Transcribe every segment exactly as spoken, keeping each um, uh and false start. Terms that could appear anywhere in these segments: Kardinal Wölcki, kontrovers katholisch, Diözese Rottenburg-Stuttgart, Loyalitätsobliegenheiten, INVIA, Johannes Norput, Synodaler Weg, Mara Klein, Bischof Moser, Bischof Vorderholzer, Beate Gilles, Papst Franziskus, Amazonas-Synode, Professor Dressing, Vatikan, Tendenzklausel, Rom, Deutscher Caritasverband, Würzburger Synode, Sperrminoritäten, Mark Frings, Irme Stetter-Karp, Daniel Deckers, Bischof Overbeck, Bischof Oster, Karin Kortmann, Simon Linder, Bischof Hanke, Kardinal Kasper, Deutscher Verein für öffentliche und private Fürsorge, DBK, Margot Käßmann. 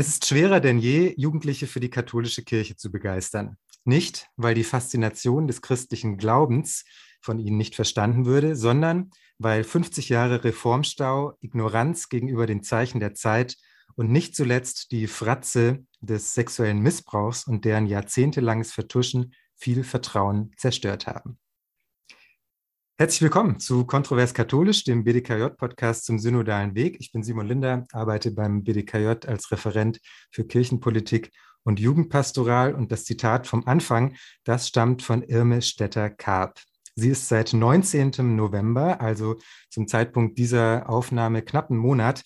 Es ist schwerer denn je, Jugendliche für die katholische Kirche zu begeistern. Nicht, weil die Faszination des christlichen Glaubens von ihnen nicht verstanden würde, sondern weil fünfzig Jahre Reformstau, Ignoranz gegenüber den Zeichen der Zeit und nicht zuletzt die Fratze des sexuellen Missbrauchs und deren jahrzehntelanges Vertuschen viel Vertrauen zerstört haben. Herzlich willkommen zu Kontrovers Katholisch, dem B D K J-Podcast zum Synodalen Weg. Ich bin Simon Linder, arbeite beim B D K J als Referent für Kirchenpolitik und Jugendpastoral. Und das Zitat vom Anfang, das stammt von Irme Stetter-Karp. Sie ist seit neunzehnten November, also zum Zeitpunkt dieser Aufnahme knapp einen Monat,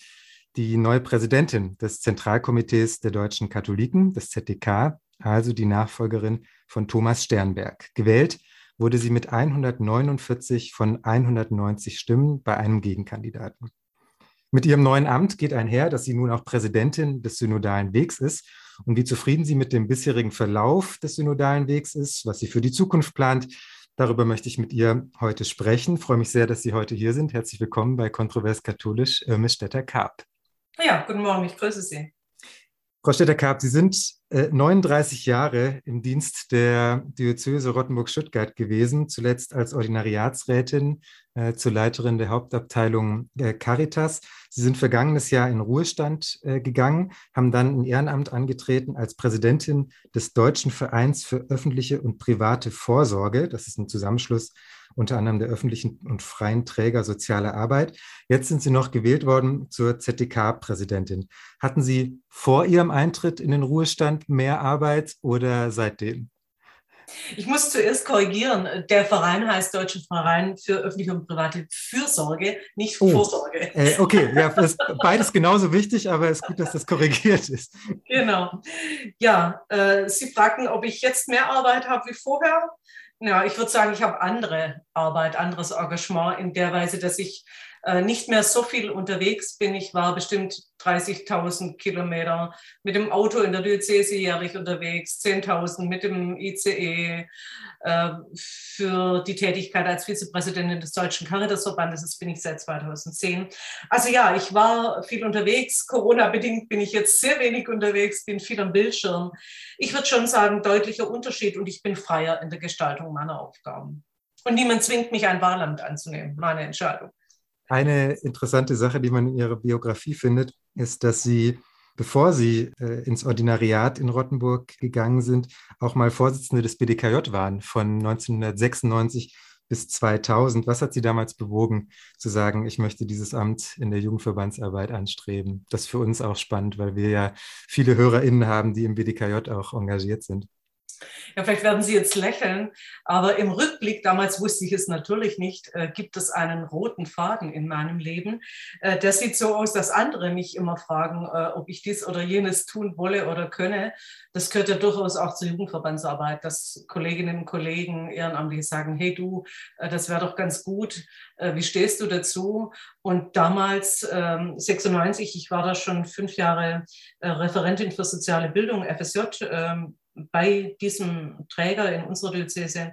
die neue Präsidentin des Zentralkomitees der deutschen Katholiken, des Z D K, also die Nachfolgerin von Thomas Sternberg. Gewählt wurde sie mit hundertneunundvierzig von hundertneunzig Stimmen bei einem Gegenkandidaten. Mit ihrem neuen Amt geht einher, dass sie nun auch Präsidentin des Synodalen Wegs ist. Und wie zufrieden sie mit dem bisherigen Verlauf des Synodalen Wegs ist, was sie für die Zukunft plant, darüber möchte ich mit ihr heute sprechen. Ich freue mich sehr, dass Sie heute hier sind. Herzlich willkommen bei Kontrovers Katholisch, Irme Stetter-Karp. Ja, guten Morgen, ich grüße Sie. Frau Stetter-Karp, Sie sind äh, neununddreißig Jahre im Dienst der Diözese Rottenburg-Stuttgart gewesen, zuletzt als Ordinariatsrätin äh, zur Leiterin der Hauptabteilung äh, Caritas. Sie sind vergangenes Jahr in Ruhestand äh, gegangen, haben dann ein Ehrenamt angetreten als Präsidentin des Deutschen Vereins für öffentliche und private Fürsorge. Das ist ein Zusammenschluss unter anderem der öffentlichen und freien Träger sozialer Arbeit. Jetzt sind Sie noch gewählt worden zur Z D K-Präsidentin. Hatten Sie vor Ihrem Eintritt in den Ruhestand mehr Arbeit oder seitdem? Ich muss zuerst korrigieren. Der Verein heißt Deutscher Verein für öffentliche und private Fürsorge, nicht oh. Vorsorge. Äh, okay, ja, das, beides genauso wichtig, aber es ist gut, dass das korrigiert ist. Genau. Ja, äh, Sie fragten, ob ich jetzt mehr Arbeit habe wie vorher. Ja, ich würde sagen, ich habe andere Arbeit, anderes Engagement in der Weise, dass ich äh, nicht mehr so viel unterwegs bin. Ich war bestimmt dreißigtausend Kilometer mit dem Auto in der Diözese jährlich unterwegs, zehntausend mit dem I C E äh, für die Tätigkeit als Vizepräsidentin des Deutschen Caritasverbandes. Das bin ich seit zweitausendzehn. Also ja, ich war viel unterwegs. Corona-bedingt bin ich jetzt sehr wenig unterwegs, bin viel am Bildschirm. Ich würde schon sagen, deutlicher Unterschied, und ich bin freier in der Gestaltung meiner Aufgaben. Und niemand zwingt mich, ein Wahlamt anzunehmen, meine Entscheidung. Eine interessante Sache, die man in Ihrer Biografie findet, ist, dass Sie, bevor Sie äh, ins Ordinariat in Rottenburg gegangen sind, auch mal Vorsitzende des B D K J waren, von neunzehnhundertsechsundneunzig bis zweitausend. Was hat Sie damals bewogen, zu sagen, ich möchte dieses Amt in der Jugendverbandsarbeit anstreben? Das ist für uns auch spannend, weil wir ja viele HörerInnen haben, die im B D K J auch engagiert sind. Ja, vielleicht werden Sie jetzt lächeln, aber im Rückblick, damals wusste ich es natürlich nicht, äh, gibt es einen roten Faden in meinem Leben. Äh, der sieht so aus, dass andere mich immer fragen, äh, ob ich dies oder jenes tun wolle oder könne. Das gehört ja durchaus auch zur Jugendverbandsarbeit, dass Kolleginnen und Kollegen ehrenamtlich sagen, hey du, äh, das wäre doch ganz gut, äh, wie stehst du dazu? Und damals, ähm, sechsundneunzig, ich war da schon fünf Jahre äh, Referentin für soziale Bildung, F S J, ähm, bei diesem Träger in unserer Diözese,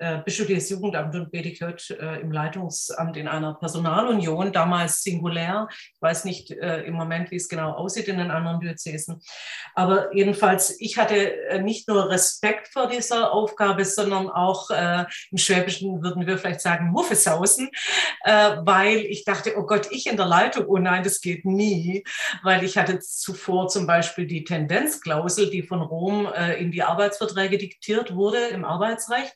äh, bischöfliches Jugendamt und B D K J äh, im Leitungsamt in einer Personalunion, damals singulär. Ich weiß nicht äh, im Moment, wie es genau aussieht in den anderen Diözesen. Aber jedenfalls, ich hatte äh, nicht nur Respekt vor dieser Aufgabe, sondern auch äh, im Schwäbischen würden wir vielleicht sagen, Muffesausen, äh, weil ich dachte, oh Gott, ich in der Leitung, oh nein, das geht nie, weil ich hatte zuvor zum Beispiel die Tendenzklausel, die von Rom äh, in die Arbeitsverträge diktiert wurde im Arbeitsrecht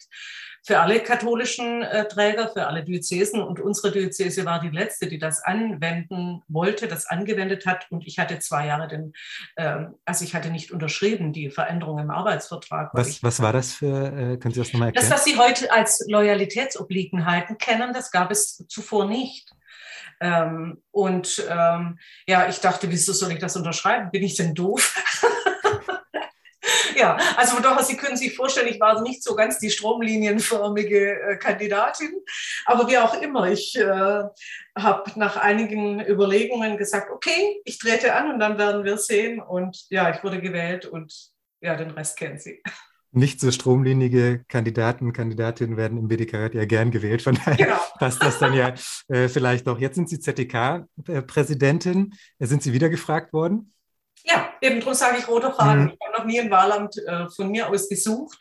für alle katholischen äh, Träger, für alle Diözesen. Und unsere Diözese war die letzte, die das anwenden wollte, das angewendet hat. Und ich hatte zwei Jahre, den, äh, also ich hatte nicht unterschrieben, die Veränderung im Arbeitsvertrag. Was, ich, was war das für, äh, können Sie das nochmal erklären? Das, was Sie heute als Loyalitätsobliegenheiten kennen, das gab es zuvor nicht. Ähm, und ähm, ja, ich dachte, wieso soll ich das unterschreiben? Bin ich denn doof? Ja, also von daher, Sie können sich vorstellen, ich war nicht so ganz die stromlinienförmige äh, Kandidatin, aber wie auch immer, ich äh, habe nach einigen Überlegungen gesagt, okay, ich trete an und dann werden wir sehen, und ja, ich wurde gewählt und ja, den Rest kennen Sie. Nicht so stromlinige Kandidaten, Kandidatinnen werden im B D K J ja gern gewählt, von daher genau. Passt das dann ja äh, vielleicht noch. Jetzt sind Sie Z D K-Präsidentin, sind Sie wieder gefragt worden? Ja, eben darum sage ich rote Fragen. Mhm. Ich habe noch nie ein Wahlamt äh, von mir aus gesucht.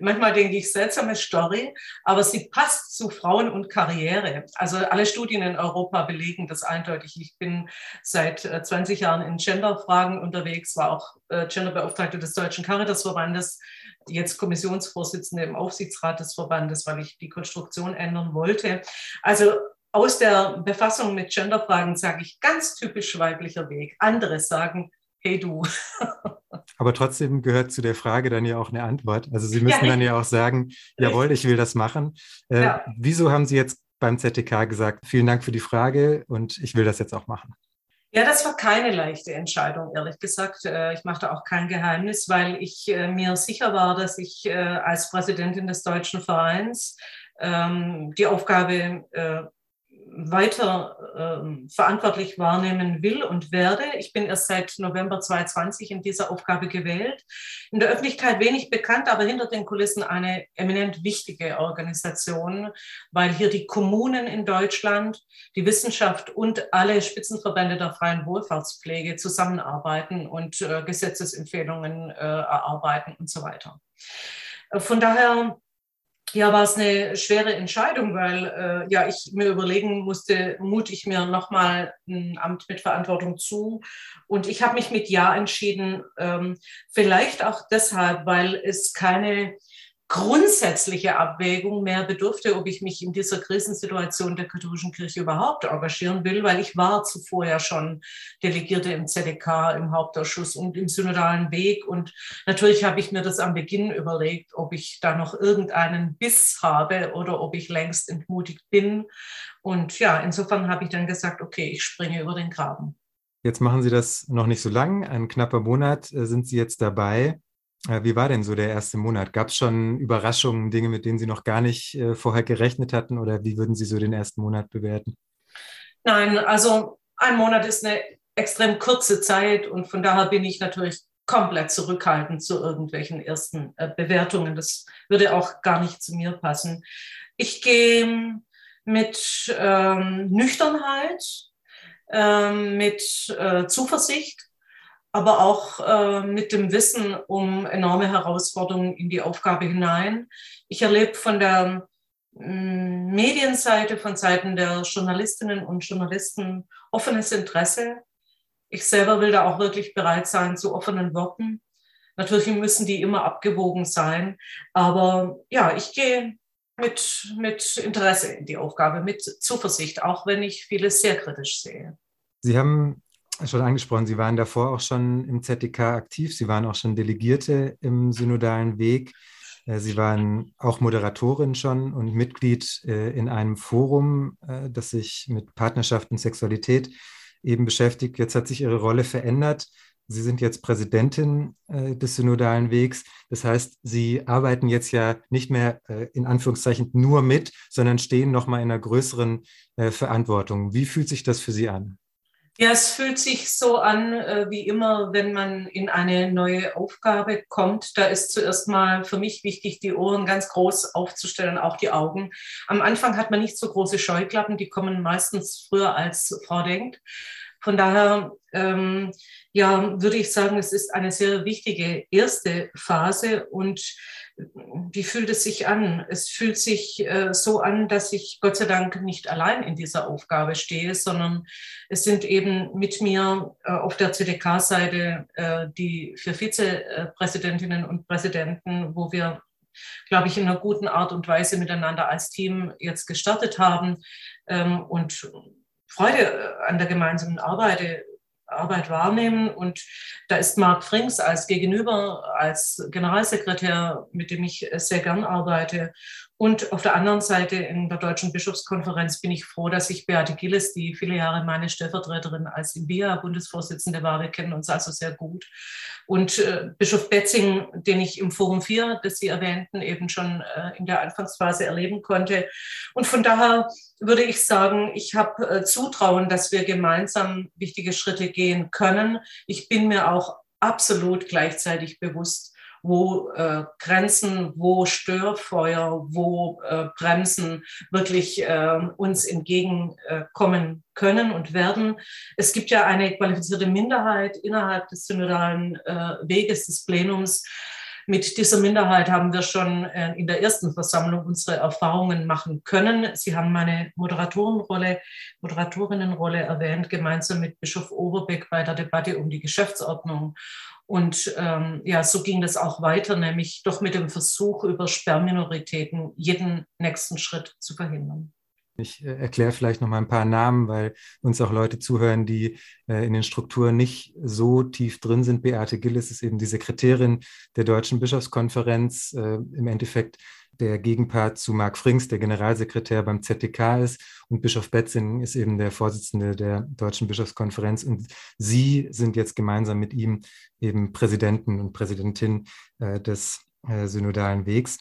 Manchmal denke ich, seltsame Story, aber sie passt zu Frauen und Karriere. Also alle Studien in Europa belegen das eindeutig. Ich bin seit zwanzig Jahren in Genderfragen unterwegs, war auch Genderbeauftragte des Deutschen Caritasverbandes, jetzt Kommissionsvorsitzende im Aufsichtsrat des Verbandes, weil ich die Konstruktion ändern wollte. Also aus der Befassung mit Genderfragen sage ich ganz typisch weiblicher Weg. Andere sagen, hey du. Aber trotzdem gehört zu der Frage dann ja auch eine Antwort. Also Sie müssen ja, dann ja auch sagen, jawohl, ich will das machen. Äh, ja. Wieso haben Sie jetzt beim Z D K gesagt, vielen Dank für die Frage und ich will das jetzt auch machen? Ja, das war keine leichte Entscheidung, ehrlich gesagt. Ich mache da auch kein Geheimnis, weil ich mir sicher war, dass ich als Präsidentin des Deutschen Vereins die Aufgabe weiter äh, verantwortlich wahrnehmen will und werde. Ich bin erst seit November zweitausendzwanzig in dieser Aufgabe gewählt. In der Öffentlichkeit wenig bekannt, aber hinter den Kulissen eine eminent wichtige Organisation, weil hier die Kommunen in Deutschland, die Wissenschaft und alle Spitzenverbände der freien Wohlfahrtspflege zusammenarbeiten und äh, Gesetzesempfehlungen äh, erarbeiten und so weiter. Von daher ja, war es eine schwere Entscheidung, weil äh, ja, ich mir überlegen musste, mute ich mir nochmal ein Amt mit Verantwortung zu. Und ich habe mich mit Ja entschieden, ähm, vielleicht auch deshalb, weil es keine grundsätzliche Abwägung mehr bedurfte, ob ich mich in dieser Krisensituation der katholischen Kirche überhaupt engagieren will, weil ich war zuvor ja schon Delegierte im Z D K, im Hauptausschuss und im Synodalen Weg. Und natürlich habe ich mir das am Beginn überlegt, ob ich da noch irgendeinen Biss habe oder ob ich längst entmutigt bin. Und ja, insofern habe ich dann gesagt, okay, ich springe über den Graben. Jetzt machen Sie das noch nicht so lang. Ein knapper Monat sind Sie jetzt dabei. Wie war denn so der erste Monat? Gab es schon Überraschungen, Dinge, mit denen Sie noch gar nicht äh, vorher gerechnet hatten? Oder wie würden Sie so den ersten Monat bewerten? Nein, also ein Monat ist eine extrem kurze Zeit und von daher bin ich natürlich komplett zurückhaltend zu irgendwelchen ersten äh, Bewertungen. Das würde auch gar nicht zu mir passen. Ich gehe mit ähm, Nüchternheit, ähm, mit äh, Zuversicht, aber auch äh, mit dem Wissen um enorme Herausforderungen in die Aufgabe hinein. Ich erlebe von der mh, Medienseite, von Seiten der Journalistinnen und Journalisten offenes Interesse. Ich selber will da auch wirklich bereit sein zu offenen Worten. Natürlich müssen die immer abgewogen sein, aber ja, ich gehe mit, mit Interesse in die Aufgabe, mit Zuversicht, auch wenn ich vieles sehr kritisch sehe. Sie haben schon angesprochen, Sie waren davor auch schon im Z D K aktiv, Sie waren auch schon Delegierte im Synodalen Weg, Sie waren auch Moderatorin schon und Mitglied in einem Forum, das sich mit Partnerschaft und Sexualität eben beschäftigt. Jetzt hat sich Ihre Rolle verändert. Sie sind jetzt Präsidentin äh, des Synodalen Wegs. Das heißt, Sie arbeiten jetzt ja nicht mehr äh, in Anführungszeichen nur mit, sondern stehen nochmal in einer größeren äh, Verantwortung. Wie fühlt sich das für Sie an? Ja, es fühlt sich so an, äh, wie immer, wenn man in eine neue Aufgabe kommt. Da ist zuerst mal für mich wichtig, die Ohren ganz groß aufzustellen, auch die Augen. Am Anfang hat man nicht so große Scheuklappen, die kommen meistens früher, als Frau denkt. Von daher ähm, ja, würde ich sagen, es ist eine sehr wichtige erste Phase und wie fühlt es sich an? Es fühlt sich äh, so an, dass ich Gott sei Dank nicht allein in dieser Aufgabe stehe, sondern es sind eben mit mir äh, auf der Z D K-Seite äh, die vier Vizepräsidentinnen und Präsidenten, wo wir, glaube ich, in einer guten Art und Weise miteinander als Team jetzt gestartet haben ähm, und Freude an der gemeinsamen Arbeit, Arbeit wahrnehmen. Und da ist Mark Frings als Gegenüber, als Generalsekretär, mit dem ich sehr gern arbeite. Und auf der anderen Seite in der Deutschen Bischofskonferenz bin ich froh, dass ich Beate Gilles, die viele Jahre meine Stellvertreterin als I N V I A Bundesvorsitzende war, wir kennen uns also sehr gut. Und äh, Bischof Betzing, den ich im Forum vier, das Sie erwähnten, eben schon äh, in der Anfangsphase erleben konnte. Und von daher würde ich sagen, ich habe äh, Zutrauen, dass wir gemeinsam wichtige Schritte gehen können. Ich bin mir auch absolut gleichzeitig bewusst, wo äh, Grenzen, wo Störfeuer, wo äh, Bremsen wirklich äh, uns entgegenkommen äh, können und werden. Es gibt ja eine qualifizierte Minderheit innerhalb des synodalen äh, Weges des Plenums. Mit dieser Minderheit haben wir schon in der ersten Versammlung unsere Erfahrungen machen können. Sie haben meine Moderatorenrolle, Moderatorinnenrolle erwähnt, gemeinsam mit Bischof Overbeck bei der Debatte um die Geschäftsordnung. Und ähm, ja, so ging das auch weiter, nämlich doch mit dem Versuch, über Sperrminoritäten jeden nächsten Schritt zu verhindern. Ich erkläre vielleicht noch mal ein paar Namen, weil uns auch Leute zuhören, die in den Strukturen nicht so tief drin sind. Beate Gilles ist eben die Sekretärin der Deutschen Bischofskonferenz, im Endeffekt der Gegenpart zu Mark Frings, der Generalsekretär beim Z D K ist. Und Bischof Betzing ist eben der Vorsitzende der Deutschen Bischofskonferenz. Und sie sind jetzt gemeinsam mit ihm eben Präsidenten und Präsidentin des synodalen Wegs.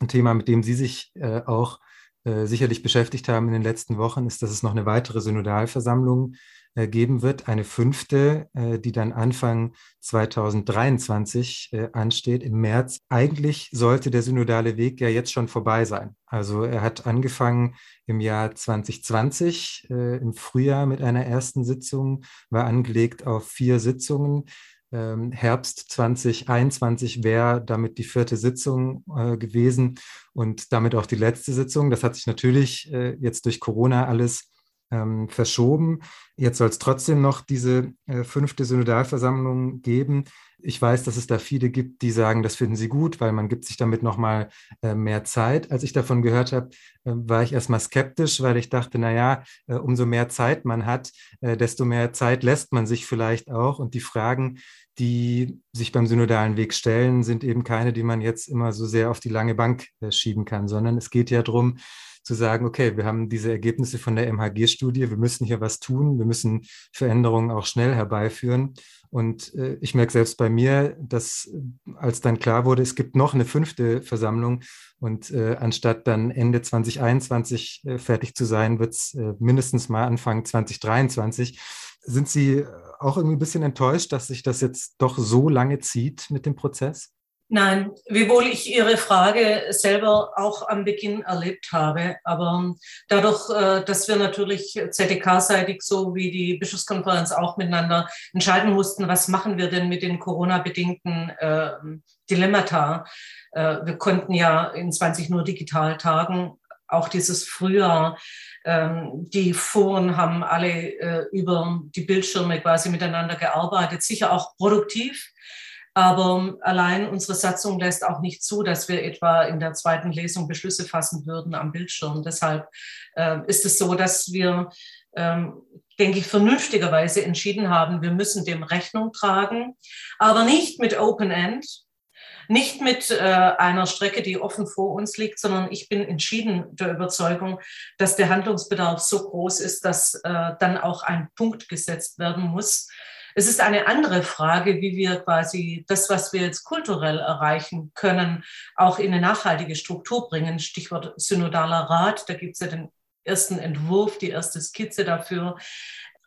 Ein Thema, mit dem sie sich auch sicherlich beschäftigt haben in den letzten Wochen, ist, dass es noch eine weitere Synodalversammlung äh, geben wird, eine fünfte, äh, die dann Anfang zweitausenddreiundzwanzig äh, ansteht, im März. Eigentlich sollte der synodale Weg ja jetzt schon vorbei sein. Also er hat angefangen im Jahr zwanzig zwanzig, äh, im Frühjahr mit einer ersten Sitzung, war angelegt auf vier Sitzungen. Ähm, Herbst zweitausendeinundzwanzig wäre damit die vierte Sitzung äh, gewesen und damit auch die letzte Sitzung. Das hat sich natürlich äh, jetzt durch Corona alles ähm, verschoben. Jetzt soll es trotzdem noch diese äh, fünfte Synodalversammlung geben. Ich weiß, dass es da viele gibt, die sagen, das finden sie gut, weil man gibt sich damit nochmal äh, mehr Zeit. Als ich davon gehört habe, äh, war ich erstmal skeptisch, weil ich dachte, naja, äh, umso mehr Zeit man hat, äh, desto mehr Zeit lässt man sich vielleicht auch. Und die Fragen, die sich beim synodalen Weg stellen, sind eben keine, die man jetzt immer so sehr auf die lange Bank äh, schieben kann, sondern es geht ja darum, zu sagen, okay, wir haben diese Ergebnisse von der M H G-Studie, wir müssen hier was tun, wir müssen Veränderungen auch schnell herbeiführen. Und äh, ich merke selbst bei mir, dass als dann klar wurde, es gibt noch eine fünfte Versammlung und äh, anstatt dann Ende zweitausendeinundzwanzig äh, fertig zu sein, wird es äh, mindestens mal Anfang zweitausenddreiundzwanzig. Sind Sie auch irgendwie ein bisschen enttäuscht, dass sich das jetzt doch so lange zieht mit dem Prozess? Nein, wiewohl ich Ihre Frage selber auch am Beginn erlebt habe. Aber dadurch, dass wir natürlich Z D K-seitig so wie die Bischofskonferenz auch miteinander entscheiden mussten, was machen wir denn mit den Corona-bedingten äh, Dilemmata. Äh, wir konnten ja in zwanzig nur digital tagen. Auch dieses Frühjahr, ähm, die Foren haben alle äh, über die Bildschirme quasi miteinander gearbeitet, sicher auch produktiv. Aber allein unsere Satzung lässt auch nicht zu, dass wir etwa in der zweiten Lesung Beschlüsse fassen würden am Bildschirm. Deshalb äh, ist es so, dass wir, ähm, denke ich, vernünftigerweise entschieden haben, wir müssen dem Rechnung tragen, aber nicht mit Open End, nicht mit äh, einer Strecke, die offen vor uns liegt, sondern ich bin entschieden der Überzeugung, dass der Handlungsbedarf so groß ist, dass äh, dann auch ein Punkt gesetzt werden muss. Es ist eine andere Frage, wie wir quasi das, was wir jetzt kulturell erreichen können, auch in eine nachhaltige Struktur bringen. Stichwort synodaler Rat, da gibt es ja den ersten Entwurf, die erste Skizze dafür.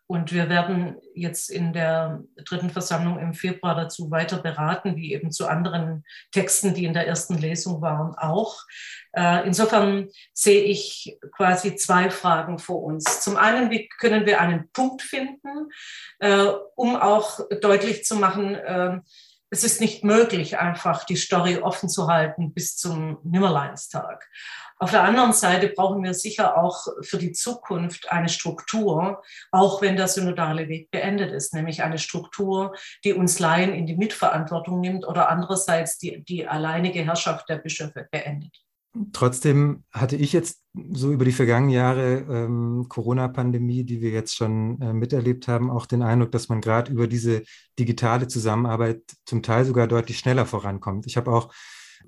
Und wir werden jetzt in der dritten Versammlung im Februar dazu weiter beraten, wie eben zu anderen Texten, die in der ersten Lesung waren, auch. Insofern sehe ich quasi zwei Fragen vor uns. Zum einen, wie können wir einen Punkt finden, um auch deutlich zu machen, es ist nicht möglich, einfach die Story offen zu halten bis zum Nimmerleinstag. Auf der anderen Seite brauchen wir sicher auch für die Zukunft eine Struktur, auch wenn der synodale Weg beendet ist, nämlich eine Struktur, die uns Laien in die Mitverantwortung nimmt oder andererseits die, die alleinige Herrschaft der Bischöfe beendet. Trotzdem hatte ich jetzt so über die vergangenen Jahre ähm, Corona-Pandemie, die wir jetzt schon äh, miterlebt haben, auch den Eindruck, dass man gerade über diese digitale Zusammenarbeit zum Teil sogar deutlich schneller vorankommt. Ich habe auch,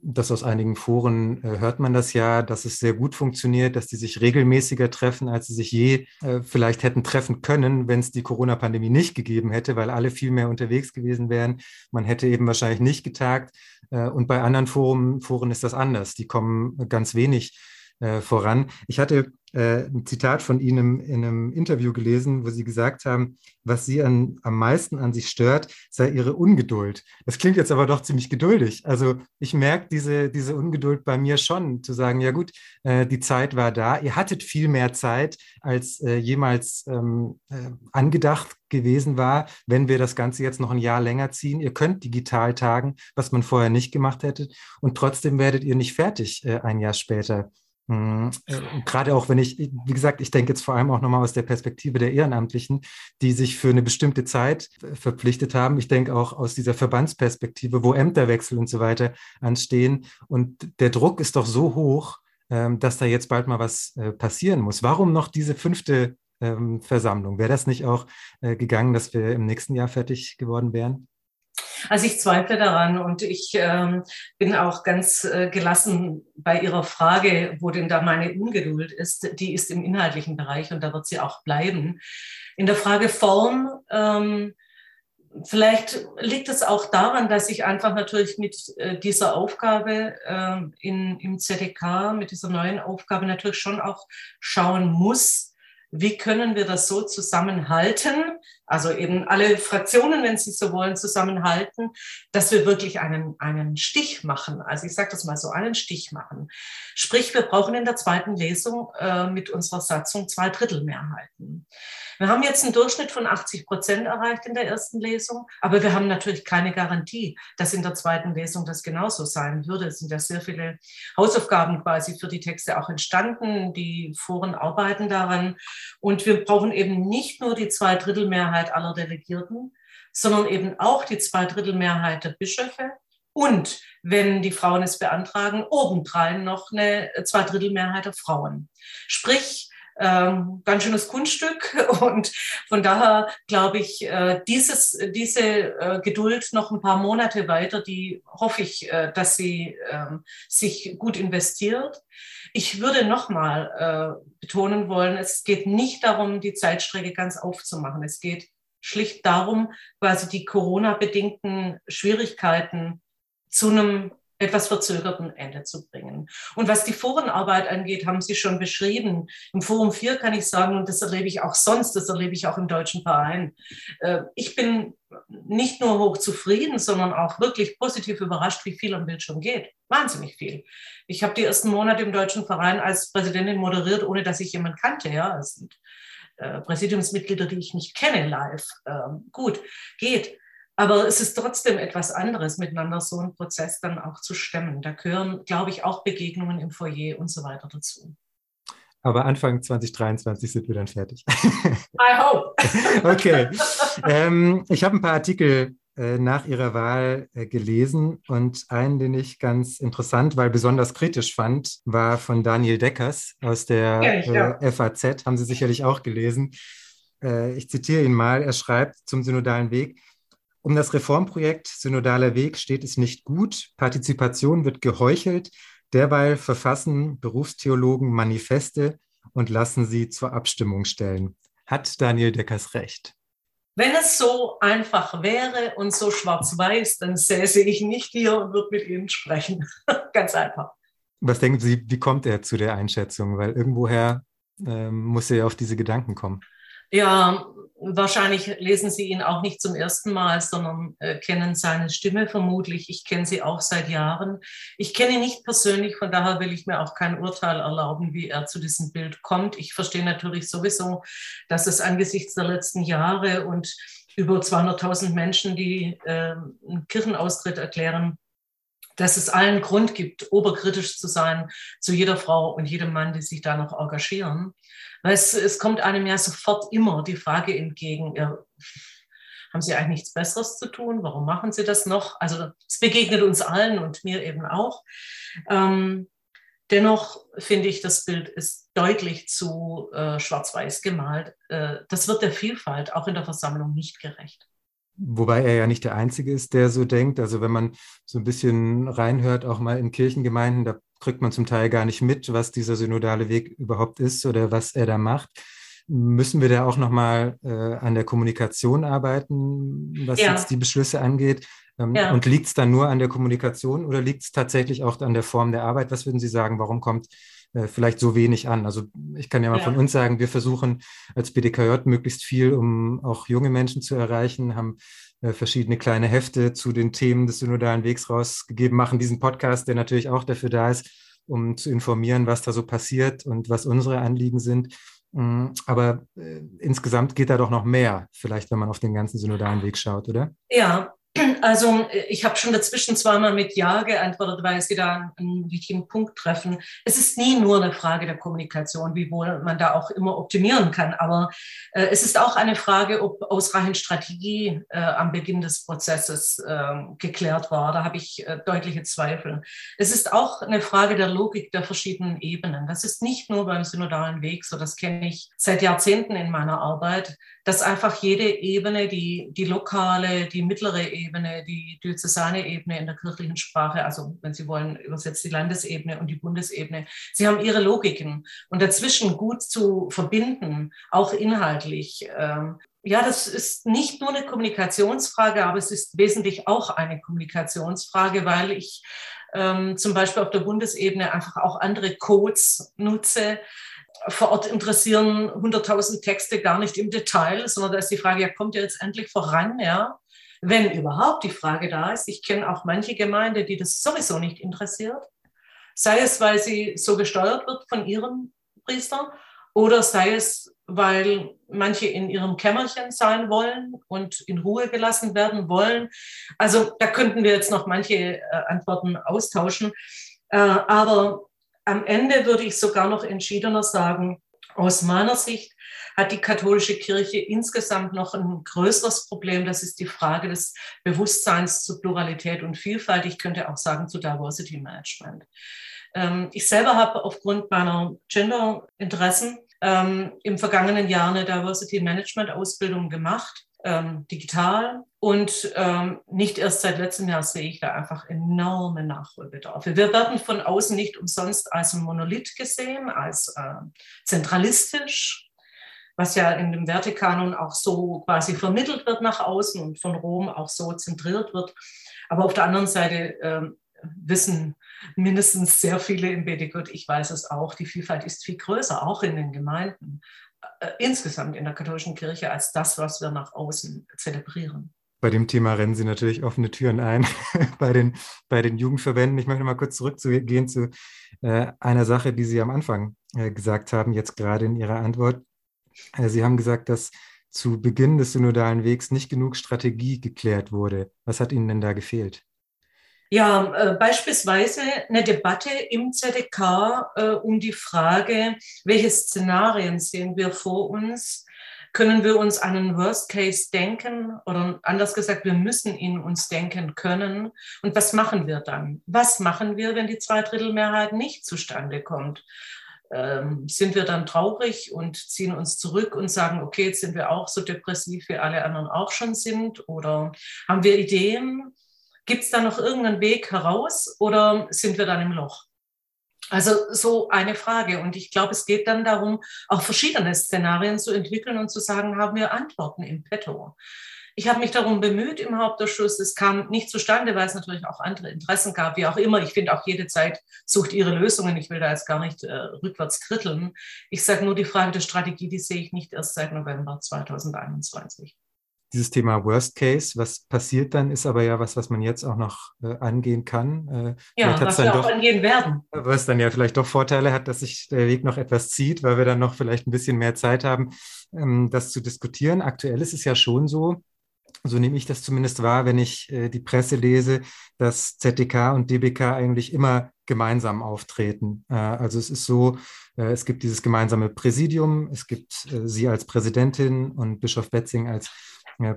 das aus einigen Foren äh, hört man das ja, dass es sehr gut funktioniert, dass die sich regelmäßiger treffen, als sie sich je äh, vielleicht hätten treffen können, wenn es die Corona-Pandemie nicht gegeben hätte, weil alle viel mehr unterwegs gewesen wären. Man hätte eben wahrscheinlich nicht getagt. Und bei anderen Foren, Foren ist das anders. Die kommen ganz wenig äh, voran. Ich hatte äh, ein Zitat von Ihnen in einem Interview gelesen, wo Sie gesagt haben, was Sie an, am meisten an sich stört, sei Ihre Ungeduld. Das klingt jetzt aber doch ziemlich geduldig. Also ich merke diese, diese Ungeduld bei mir schon, zu sagen, ja gut, äh, die Zeit war da. Ihr hattet viel mehr Zeit, als äh, jemals ähm, äh, angedacht gewesen war, wenn wir das Ganze jetzt noch ein Jahr länger ziehen. Ihr könnt digital tagen, was man vorher nicht gemacht hätte. Und trotzdem werdet ihr nicht fertig äh, ein Jahr später. Mhm. Gerade auch, wenn ich, wie gesagt, ich denke jetzt vor allem auch nochmal aus der Perspektive der Ehrenamtlichen, die sich für eine bestimmte Zeit verpflichtet haben. Ich denke auch aus dieser Verbandsperspektive, wo Ämterwechsel und so weiter anstehen. Und der Druck ist doch so hoch, ähm, dass da jetzt bald mal was äh, passieren muss. Warum noch diese fünfte ähm, Versammlung? Wäre das nicht auch äh, gegangen, dass wir im nächsten Jahr fertig geworden wären? Also ich zweifle daran und ich ähm, bin auch ganz äh, gelassen bei Ihrer Frage, wo denn da meine Ungeduld ist. Die ist im inhaltlichen Bereich und da wird sie auch bleiben. In der Frage Form, ähm, vielleicht liegt es auch daran, dass ich einfach natürlich mit äh, dieser Aufgabe äh, in, im Z D K, mit dieser neuen Aufgabe natürlich schon auch schauen muss, wie können wir das so zusammenhalten, also eben alle Fraktionen, wenn Sie so wollen, zusammenhalten, dass wir wirklich einen, einen Stich machen. Also ich sage das mal so, einen Stich machen. Sprich, wir brauchen in der zweiten Lesung äh, mit unserer Satzung zwei Drittel Mehrheiten. Wir haben jetzt einen Durchschnitt von achtzig Prozent erreicht in der ersten Lesung, aber wir haben natürlich keine Garantie, dass in der zweiten Lesung das genauso sein würde. Es sind ja sehr viele Hausaufgaben quasi für die Texte auch entstanden. Die Foren arbeiten daran. Und wir brauchen eben nicht nur die Zweidrittelmehrheit aller Delegierten, sondern eben auch die Zweidrittelmehrheit der Bischöfe und, wenn die Frauen es beantragen, obendrein noch eine Zweidrittelmehrheit der Frauen. Sprich, ähm, ganz schönes Kunststück. Und von daher glaube ich, äh, dieses, diese äh, Geduld noch ein paar Monate weiter, die hoffe ich, äh, dass sie äh, sich gut investiert. Ich würde nochmal äh, betonen wollen, es geht nicht darum, die Zeitstrecke ganz aufzumachen. Es geht schlicht darum, quasi die Corona-bedingten Schwierigkeiten zu einem etwas verzögerten Ende zu bringen. Und was die Forenarbeit angeht, haben Sie schon beschrieben. Im Forum vier kann ich sagen, und das erlebe ich auch sonst, das erlebe ich auch im Deutschen Verein. Ich bin nicht nur hoch zufrieden, sondern auch wirklich positiv überrascht, wie viel am Bildschirm geht. Wahnsinnig viel. Ich habe die ersten Monate im Deutschen Verein als Präsidentin moderiert, ohne dass ich jemanden kannte. Ja, es sind Präsidiumsmitglieder, die ich nicht kenne live. Gut, geht. Aber es ist trotzdem etwas anderes, miteinander so einen Prozess dann auch zu stemmen. Da gehören, glaube ich, auch Begegnungen im Foyer und so weiter dazu. Aber Anfang zwanzig dreiundzwanzig sind wir dann fertig. I hope. Okay. ähm, ich habe ein paar Artikel äh, nach Ihrer Wahl äh, gelesen und einen, den ich ganz interessant, weil besonders kritisch fand, war von Daniel Deckers aus der äh, ja, ja. F A Z. Haben Sie sicherlich auch gelesen. Äh, ich zitiere ihn mal. Er schreibt zum synodalen Weg: Um das Reformprojekt Synodaler Weg steht es nicht gut, Partizipation wird geheuchelt, derweil verfassen Berufstheologen Manifeste und lassen sie zur Abstimmung stellen. Hat Daniel Deckers recht? Wenn es so einfach wäre und so schwarz-weiß, dann säße ich nicht hier und würde mit Ihnen sprechen. Ganz einfach. Was denken Sie, wie kommt er zu der Einschätzung? Weil irgendwoher ähm, muss er auf diese Gedanken kommen. Ja, wahrscheinlich lesen Sie ihn auch nicht zum ersten Mal, sondern äh, kennen seine Stimme vermutlich. Ich kenne sie auch seit Jahren. Ich kenne ihn nicht persönlich, von daher will ich mir auch kein Urteil erlauben, wie er zu diesem Bild kommt. Ich verstehe natürlich sowieso, dass es angesichts der letzten Jahre und über zweihunderttausend Menschen, die äh, einen Kirchenaustritt erklären, dass es allen Grund gibt, oberkritisch zu sein zu jeder Frau und jedem Mann, die sich da noch engagieren. Weil es, es kommt einem ja sofort immer die Frage entgegen, ja, haben Sie eigentlich nichts Besseres zu tun? Warum machen Sie das noch? Also es begegnet uns allen und mir eben auch. Ähm, dennoch finde ich, das Bild ist deutlich zu äh, schwarz-weiß gemalt. Äh, das wird der Vielfalt auch in der Versammlung nicht gerecht. Wobei er ja nicht der Einzige ist, der so denkt. Also wenn man so ein bisschen reinhört, auch mal in Kirchengemeinden, da kriegt man zum Teil gar nicht mit, was dieser synodale Weg überhaupt ist oder was er da macht. Müssen wir da auch nochmal äh, an der Kommunikation arbeiten, was ja. jetzt die Beschlüsse angeht? Ähm, ja. Und liegt es dann nur an der Kommunikation oder liegt es tatsächlich auch an der Form der Arbeit? Was würden Sie sagen, warum kommt äh, vielleicht so wenig an. Also ich kann ja mal ja. von uns sagen, wir versuchen als B D K J möglichst viel, um auch junge Menschen zu erreichen, haben äh, verschiedene kleine Hefte zu den Themen des synodalen Wegs rausgegeben, machen diesen Podcast, der natürlich auch dafür da ist, um zu informieren, was da so passiert und was unsere Anliegen sind. Aber äh, insgesamt geht da doch noch mehr, vielleicht, wenn man auf den ganzen synodalen Weg schaut, oder? Ja, also ich habe schon dazwischen zweimal mit Ja geantwortet, weil Sie da einen wichtigen Punkt treffen. Es ist nie nur eine Frage der Kommunikation, wiewohl man da auch immer optimieren kann. Aber äh, es ist auch eine Frage, ob ausreichend Strategie äh, am Beginn des Prozesses äh, geklärt war. Da habe ich äh, deutliche Zweifel. Es ist auch eine Frage der Logik der verschiedenen Ebenen. Das ist nicht nur beim synodalen Weg so, das kenne ich seit Jahrzehnten in meiner Arbeit, dass einfach jede Ebene, die, die lokale, die mittlere Ebene, die diözesane Ebene in der kirchlichen Sprache, also wenn Sie wollen, übersetzt die Landesebene und die Bundesebene, sie haben ihre Logiken. Und dazwischen gut zu verbinden, auch inhaltlich, ähm, ja, das ist nicht nur eine Kommunikationsfrage, aber es ist wesentlich auch eine Kommunikationsfrage, weil ich ähm, zum Beispiel auf der Bundesebene einfach auch andere Codes nutze. Vor Ort interessieren hunderttausend Texte gar nicht im Detail, sondern da ist die Frage, ja, kommt ihr jetzt endlich voran, ja? Wenn überhaupt die Frage da ist. Ich kenne auch manche Gemeinde, die das sowieso nicht interessiert, sei es, weil sie so gesteuert wird von ihrem Priester oder sei es, weil manche in ihrem Kämmerchen sein wollen und in Ruhe gelassen werden wollen. Also da könnten wir jetzt noch manche äh, Antworten austauschen, äh, aber am Ende würde ich sogar noch entschiedener sagen, aus meiner Sicht hat die katholische Kirche insgesamt noch ein größeres Problem. Das ist die Frage des Bewusstseins zu Pluralität und Vielfalt. Ich könnte auch sagen zu Diversity Management. Ich selber habe aufgrund meiner Gender-Interessen im vergangenen Jahr eine Diversity Management-Ausbildung gemacht, digital. Und ähm, nicht erst seit letztem Jahr sehe ich da einfach enorme Nachholbedarfe. Wir werden von außen nicht umsonst als ein Monolith gesehen, als äh, zentralistisch, was ja in dem Wertekanon auch so quasi vermittelt wird nach außen und von Rom auch so zentriert wird. Aber auf der anderen Seite äh, wissen mindestens sehr viele im B D K J, ich weiß es auch, die Vielfalt ist viel größer, auch in den Gemeinden, äh, insgesamt in der katholischen Kirche, als das, was wir nach außen zelebrieren. Bei dem Thema rennen Sie natürlich offene Türen ein bei den, bei den Jugendverbänden. Ich möchte mal kurz zurückgehen zu äh, einer Sache, die Sie am Anfang äh, gesagt haben, jetzt gerade in Ihrer Antwort. Äh, Sie haben gesagt, dass zu Beginn des synodalen Wegs nicht genug Strategie geklärt wurde. Was hat Ihnen denn da gefehlt? Ja, äh, beispielsweise eine Debatte im Z D K äh, um die Frage, welche Szenarien sehen wir vor uns? Können wir uns einen Worst Case denken oder anders gesagt, wir müssen ihn uns denken können. Und was machen wir dann? Was machen wir, wenn die Zweidrittelmehrheit nicht zustande kommt? Ähm, sind wir dann traurig und ziehen uns zurück und sagen, okay, jetzt sind wir auch so depressiv, wie alle anderen auch schon sind? Oder haben wir Ideen? Gibt es da noch irgendeinen Weg heraus oder sind wir dann im Loch? Also so eine Frage. Und ich glaube, es geht dann darum, auch verschiedene Szenarien zu entwickeln und zu sagen, haben wir Antworten im Petto? Ich habe mich darum bemüht im Hauptausschuss. Es kam nicht zustande, weil es natürlich auch andere Interessen gab, wie auch immer. Ich finde auch, jede Zeit sucht ihre Lösungen. Ich will da jetzt gar nicht äh, rückwärts kritteln. Ich sage nur, die Frage der Strategie, die sehe ich nicht erst seit November zweitausendeinundzwanzig. Dieses Thema Worst Case, was passiert dann, ist aber ja was, was man jetzt auch noch äh, angehen kann. Äh, ja, was wir doch, auch angehen werden. Was dann ja vielleicht doch Vorteile hat, dass sich der Weg noch etwas zieht, weil wir dann noch vielleicht ein bisschen mehr Zeit haben, ähm, das zu diskutieren. Aktuell ist es ja schon so, so nehme ich das zumindest wahr, wenn ich äh, die Presse lese, dass Z D K und D B K eigentlich immer gemeinsam auftreten. Äh, also es ist so, äh, es gibt dieses gemeinsame Präsidium, es gibt äh, Sie als Präsidentin und Bischof Betzing als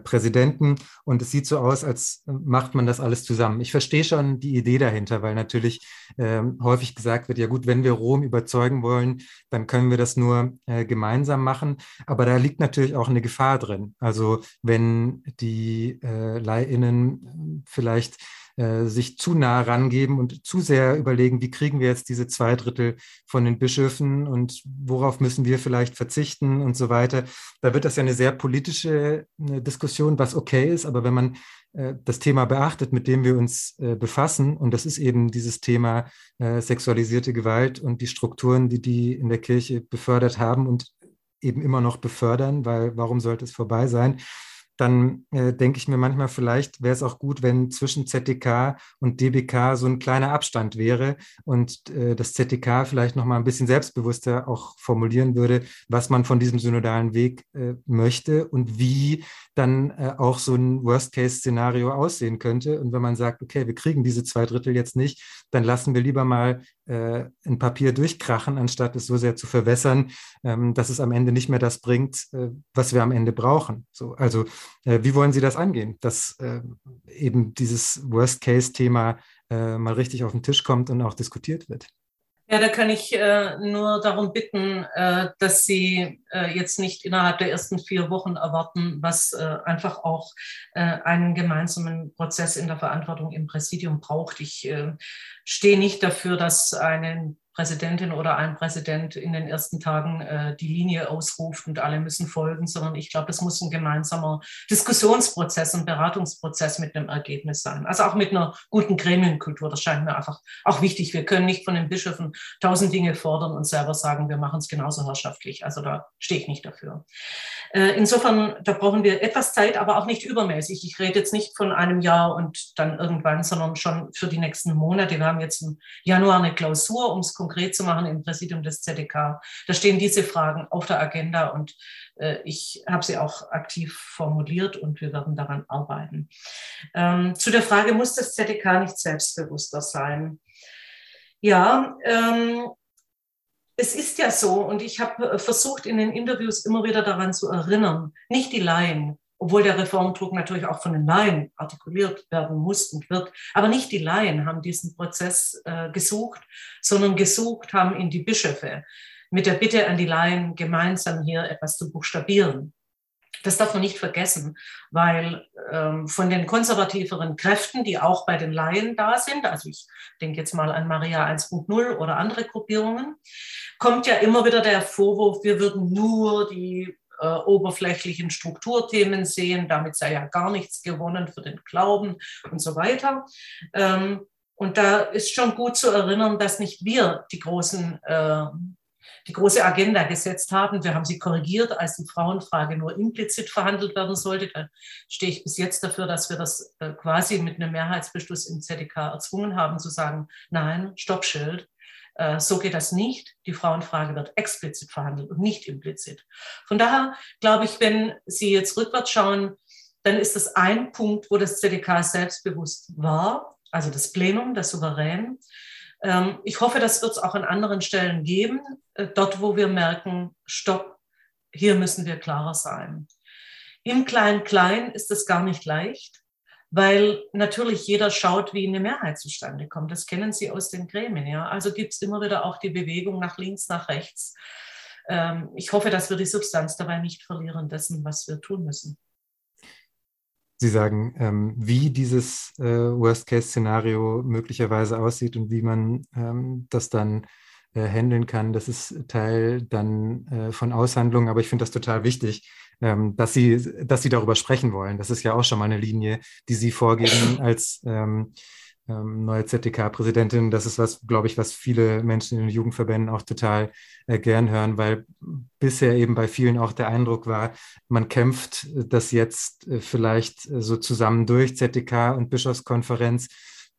Präsidenten und es sieht so aus, als macht man das alles zusammen. Ich verstehe schon die Idee dahinter, weil natürlich ähm, häufig gesagt wird, ja gut, wenn wir Rom überzeugen wollen, dann können wir das nur äh, gemeinsam machen, aber da liegt natürlich auch eine Gefahr drin. Also wenn die äh, LeihInnen vielleicht äh, sich zu nah rangeben und zu sehr überlegen, wie kriegen wir jetzt diese zwei Drittel von den Bischöfen und worauf müssen wir vielleicht verzichten und so weiter. Da wird das ja eine sehr politische eine Diskussion, was okay ist, aber wenn man äh, das Thema beachtet, mit dem wir uns äh, befassen, und das ist eben dieses Thema äh, sexualisierte Gewalt und die Strukturen, die die in der Kirche befördert haben und eben immer noch befördern, weil warum sollte es vorbei sein? Dann äh, denke ich mir manchmal, vielleicht wäre es auch gut, wenn zwischen Z D K und D B K so ein kleiner Abstand wäre und äh, das Z D K vielleicht nochmal ein bisschen selbstbewusster auch formulieren würde, was man von diesem synodalen Weg äh, möchte und wie dann äh, auch so ein Worst-Case-Szenario aussehen könnte. Und wenn man sagt, okay, wir kriegen diese zwei Drittel jetzt nicht, dann lassen wir lieber mal äh, ein Papier durchkrachen, anstatt es so sehr zu verwässern, ähm, dass es am Ende nicht mehr das bringt, äh, was wir am Ende brauchen. So, also wie wollen Sie das angehen, dass äh, eben dieses Worst-Case-Thema äh, mal richtig auf den Tisch kommt und auch diskutiert wird? Ja, da kann ich äh, nur darum bitten, äh, dass Sie äh, jetzt nicht innerhalb der ersten vier Wochen erwarten, was äh, einfach auch äh, einen gemeinsamen Prozess in der Verantwortung im Präsidium braucht. Ich äh, stehe nicht dafür, dass eine Präsidentin oder ein Präsident in den ersten Tagen äh, die Linie ausruft und alle müssen folgen, sondern ich glaube, das muss ein gemeinsamer Diskussionsprozess, ein Beratungsprozess mit einem Ergebnis sein. Also auch mit einer guten Gremienkultur, das scheint mir einfach auch wichtig. Wir können nicht von den Bischöfen tausend Dinge fordern und selber sagen, wir machen es genauso herrschaftlich. Also da stehe ich nicht dafür. Äh, insofern, da brauchen wir etwas Zeit, aber auch nicht übermäßig. Ich rede jetzt nicht von einem Jahr und dann irgendwann, sondern schon für die nächsten Monate. Wir haben jetzt im Januar eine Klausur, um es konkret zu machen im Präsidium des Z D K. Da stehen diese Fragen auf der Agenda und äh, ich habe sie auch aktiv formuliert und wir werden daran arbeiten. Ähm, zu der Frage, muss das Z D K nicht selbstbewusster sein? Ja, ähm, es ist ja so und ich habe versucht, in den Interviews immer wieder daran zu erinnern, nicht die Laien, obwohl der Reformdruck natürlich auch von den Laien artikuliert werden muss und wird. Aber nicht die Laien haben diesen Prozess äh, gesucht, sondern gesucht haben ihn die Bischöfe mit der Bitte an die Laien, gemeinsam hier etwas zu buchstabieren. Das darf man nicht vergessen, weil ähm, von den konservativeren Kräften, die auch bei den Laien da sind, also ich denke jetzt mal an Maria eins Punkt null oder andere Gruppierungen, kommt ja immer wieder der Vorwurf, wir würden nur die Äh, oberflächlichen Strukturthemen sehen, damit sei ja gar nichts gewonnen für den Glauben und so weiter. Ähm, und da ist schon gut zu erinnern, dass nicht wir die großen, äh, die große Agenda gesetzt haben. Wir haben sie korrigiert, als die Frauenfrage nur implizit verhandelt werden sollte. Da stehe ich bis jetzt dafür, dass wir das äh, quasi mit einem Mehrheitsbeschluss im Z D K erzwungen haben, zu sagen, nein, Stoppschild. So geht das nicht. Die Frauenfrage wird explizit verhandelt und nicht implizit. Von daher glaube ich, wenn Sie jetzt rückwärts schauen, dann ist das ein Punkt, wo das Z D K selbstbewusst war, also das Plenum, das Souverän. Ich hoffe, das wird es auch an anderen Stellen geben, dort, wo wir merken, stopp, hier müssen wir klarer sein. Im Klein-Klein ist das gar nicht leicht, weil natürlich jeder schaut, wie eine Mehrheit zustande kommt. Das kennen Sie aus den Gremien. Ja? Also gibt es immer wieder auch die Bewegung nach links, nach rechts. Ähm, ich hoffe, dass wir die Substanz dabei nicht verlieren, dessen, was wir tun müssen. Sie sagen, ähm, wie dieses äh, Worst-Case-Szenario möglicherweise aussieht und wie man ähm, das dann äh, handeln kann. Das ist Teil dann äh, von Aushandlungen, aber ich finde das total wichtig, dass sie, dass sie darüber sprechen wollen. Das ist ja auch schon mal eine Linie, die Sie vorgeben als ähm, ähm, neue Z D K-Präsidentin. Das ist was, glaube ich, was viele Menschen in den Jugendverbänden auch total äh, gern hören, weil bisher eben bei vielen auch der Eindruck war, man kämpft das jetzt äh, vielleicht äh, so zusammen durch Z D K und Bischofskonferenz.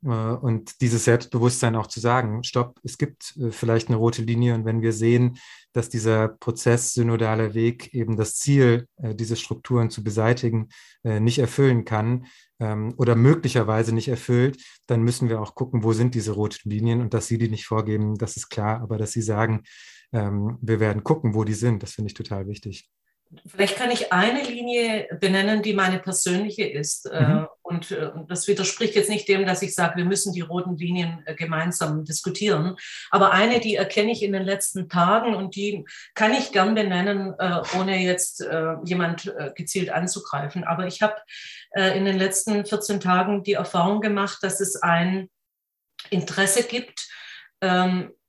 Und dieses Selbstbewusstsein auch zu sagen, stopp, es gibt vielleicht eine rote Linie und wenn wir sehen, dass dieser Prozess synodaler Weg eben das Ziel, diese Strukturen zu beseitigen, nicht erfüllen kann oder möglicherweise nicht erfüllt, dann müssen wir auch gucken, wo sind diese roten Linien und dass Sie die nicht vorgeben, das ist klar, aber dass Sie sagen, wir werden gucken, wo die sind, das finde ich total wichtig. Vielleicht kann ich eine Linie benennen, die meine persönliche ist, mhm. Und das widerspricht jetzt nicht dem, dass ich sage, wir müssen die roten Linien gemeinsam diskutieren. Aber eine, die erkenne ich in den letzten Tagen und die kann ich gern benennen, ohne jetzt jemand gezielt anzugreifen. Aber ich habe in den letzten vierzehn Tagen die Erfahrung gemacht, dass es ein Interesse gibt,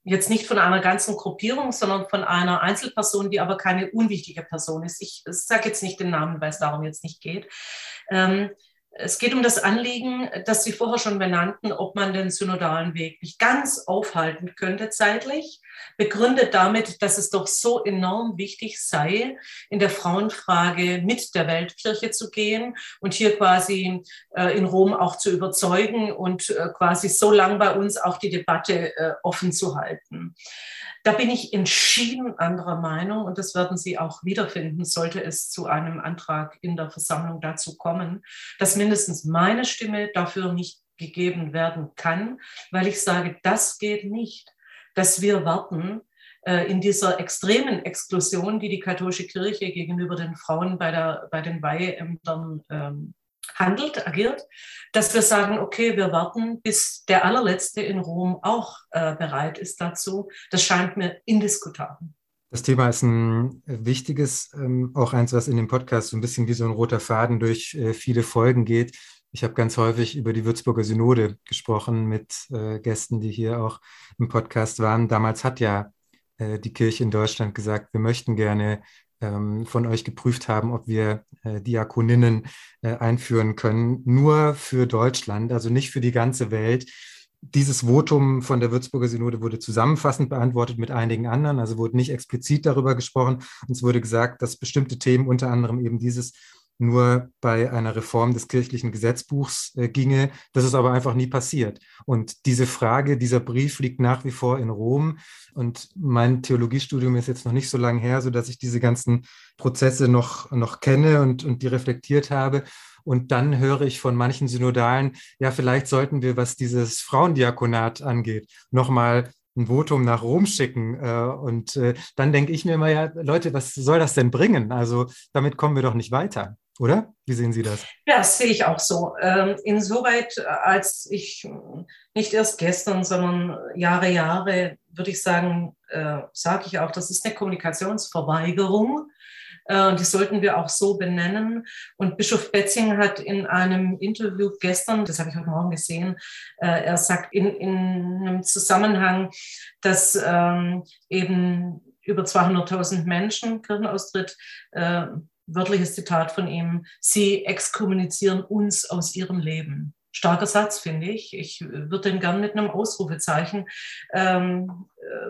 jetzt nicht von einer ganzen Gruppierung, sondern von einer Einzelperson, die aber keine unwichtige Person ist. Ich sage jetzt nicht den Namen, weil es darum jetzt nicht geht. Es geht um das Anliegen, das Sie vorher schon benannten, ob man den synodalen Weg nicht ganz aufhalten könnte zeitlich, begründet damit, dass es doch so enorm wichtig sei, in der Frauenfrage mit der Weltkirche zu gehen und hier quasi äh, in Rom auch zu überzeugen und äh, quasi so lange bei uns auch die Debatte äh, offen zu halten. Da bin ich entschieden anderer Meinung und das werden Sie auch wiederfinden, sollte es zu einem Antrag in der Versammlung dazu kommen, dass mindestens meine Stimme dafür nicht gegeben werden kann, weil ich sage, das geht nicht, dass wir warten äh, in dieser extremen Exklusion, die die katholische Kirche gegenüber den Frauen bei, der, bei den Weiheämtern ähm, handelt, agiert, dass wir sagen, okay, wir warten, bis der Allerletzte in Rom auch äh, bereit ist dazu. Das scheint mir indiskutabel. Das Thema ist ein wichtiges, ähm, auch eins, was in dem Podcast so ein bisschen wie so ein roter Faden durch äh, viele Folgen geht. Ich habe ganz häufig über die Würzburger Synode gesprochen mit äh, Gästen, die hier auch im Podcast waren. Damals hat ja äh, die Kirche in Deutschland gesagt, wir möchten gerne ähm, von euch geprüft haben, ob wir äh, Diakoninnen äh, einführen können, nur für Deutschland, also nicht für die ganze Welt. Dieses Votum von der Würzburger Synode wurde zusammenfassend beantwortet mit einigen anderen, also wurde nicht explizit darüber gesprochen. Uns wurde gesagt, dass bestimmte Themen, unter anderem eben dieses, nur bei einer Reform des kirchlichen Gesetzbuchs äh, ginge. Das ist aber einfach nie passiert. Und diese Frage, dieser Brief liegt nach wie vor in Rom. Und mein Theologiestudium ist jetzt noch nicht so lange her, sodass ich diese ganzen Prozesse noch, noch kenne und, und die reflektiert habe. Und dann höre ich von manchen Synodalen, ja, vielleicht sollten wir, was dieses Frauendiakonat angeht, nochmal ein Votum nach Rom schicken. Und dann denke ich mir immer, ja, Leute, was soll das denn bringen? Also damit kommen wir doch nicht weiter, oder? Wie sehen Sie das? Ja, das sehe ich auch so. Insoweit, als ich nicht erst gestern, sondern Jahre, Jahre, würde ich sagen, sage ich auch, das ist eine Kommunikationsverweigerung. Die sollten wir auch so benennen. Und Bischof Betzing hat in einem Interview gestern, das habe ich heute Morgen gesehen, er sagt in, in einem Zusammenhang, dass eben über zweihunderttausend Menschen, Kirchenaustritt, wörtliches Zitat von ihm, sie exkommunizieren uns aus ihrem Leben. Starker Satz, finde ich. Ich würde den gern mit einem Ausrufezeichen ähm,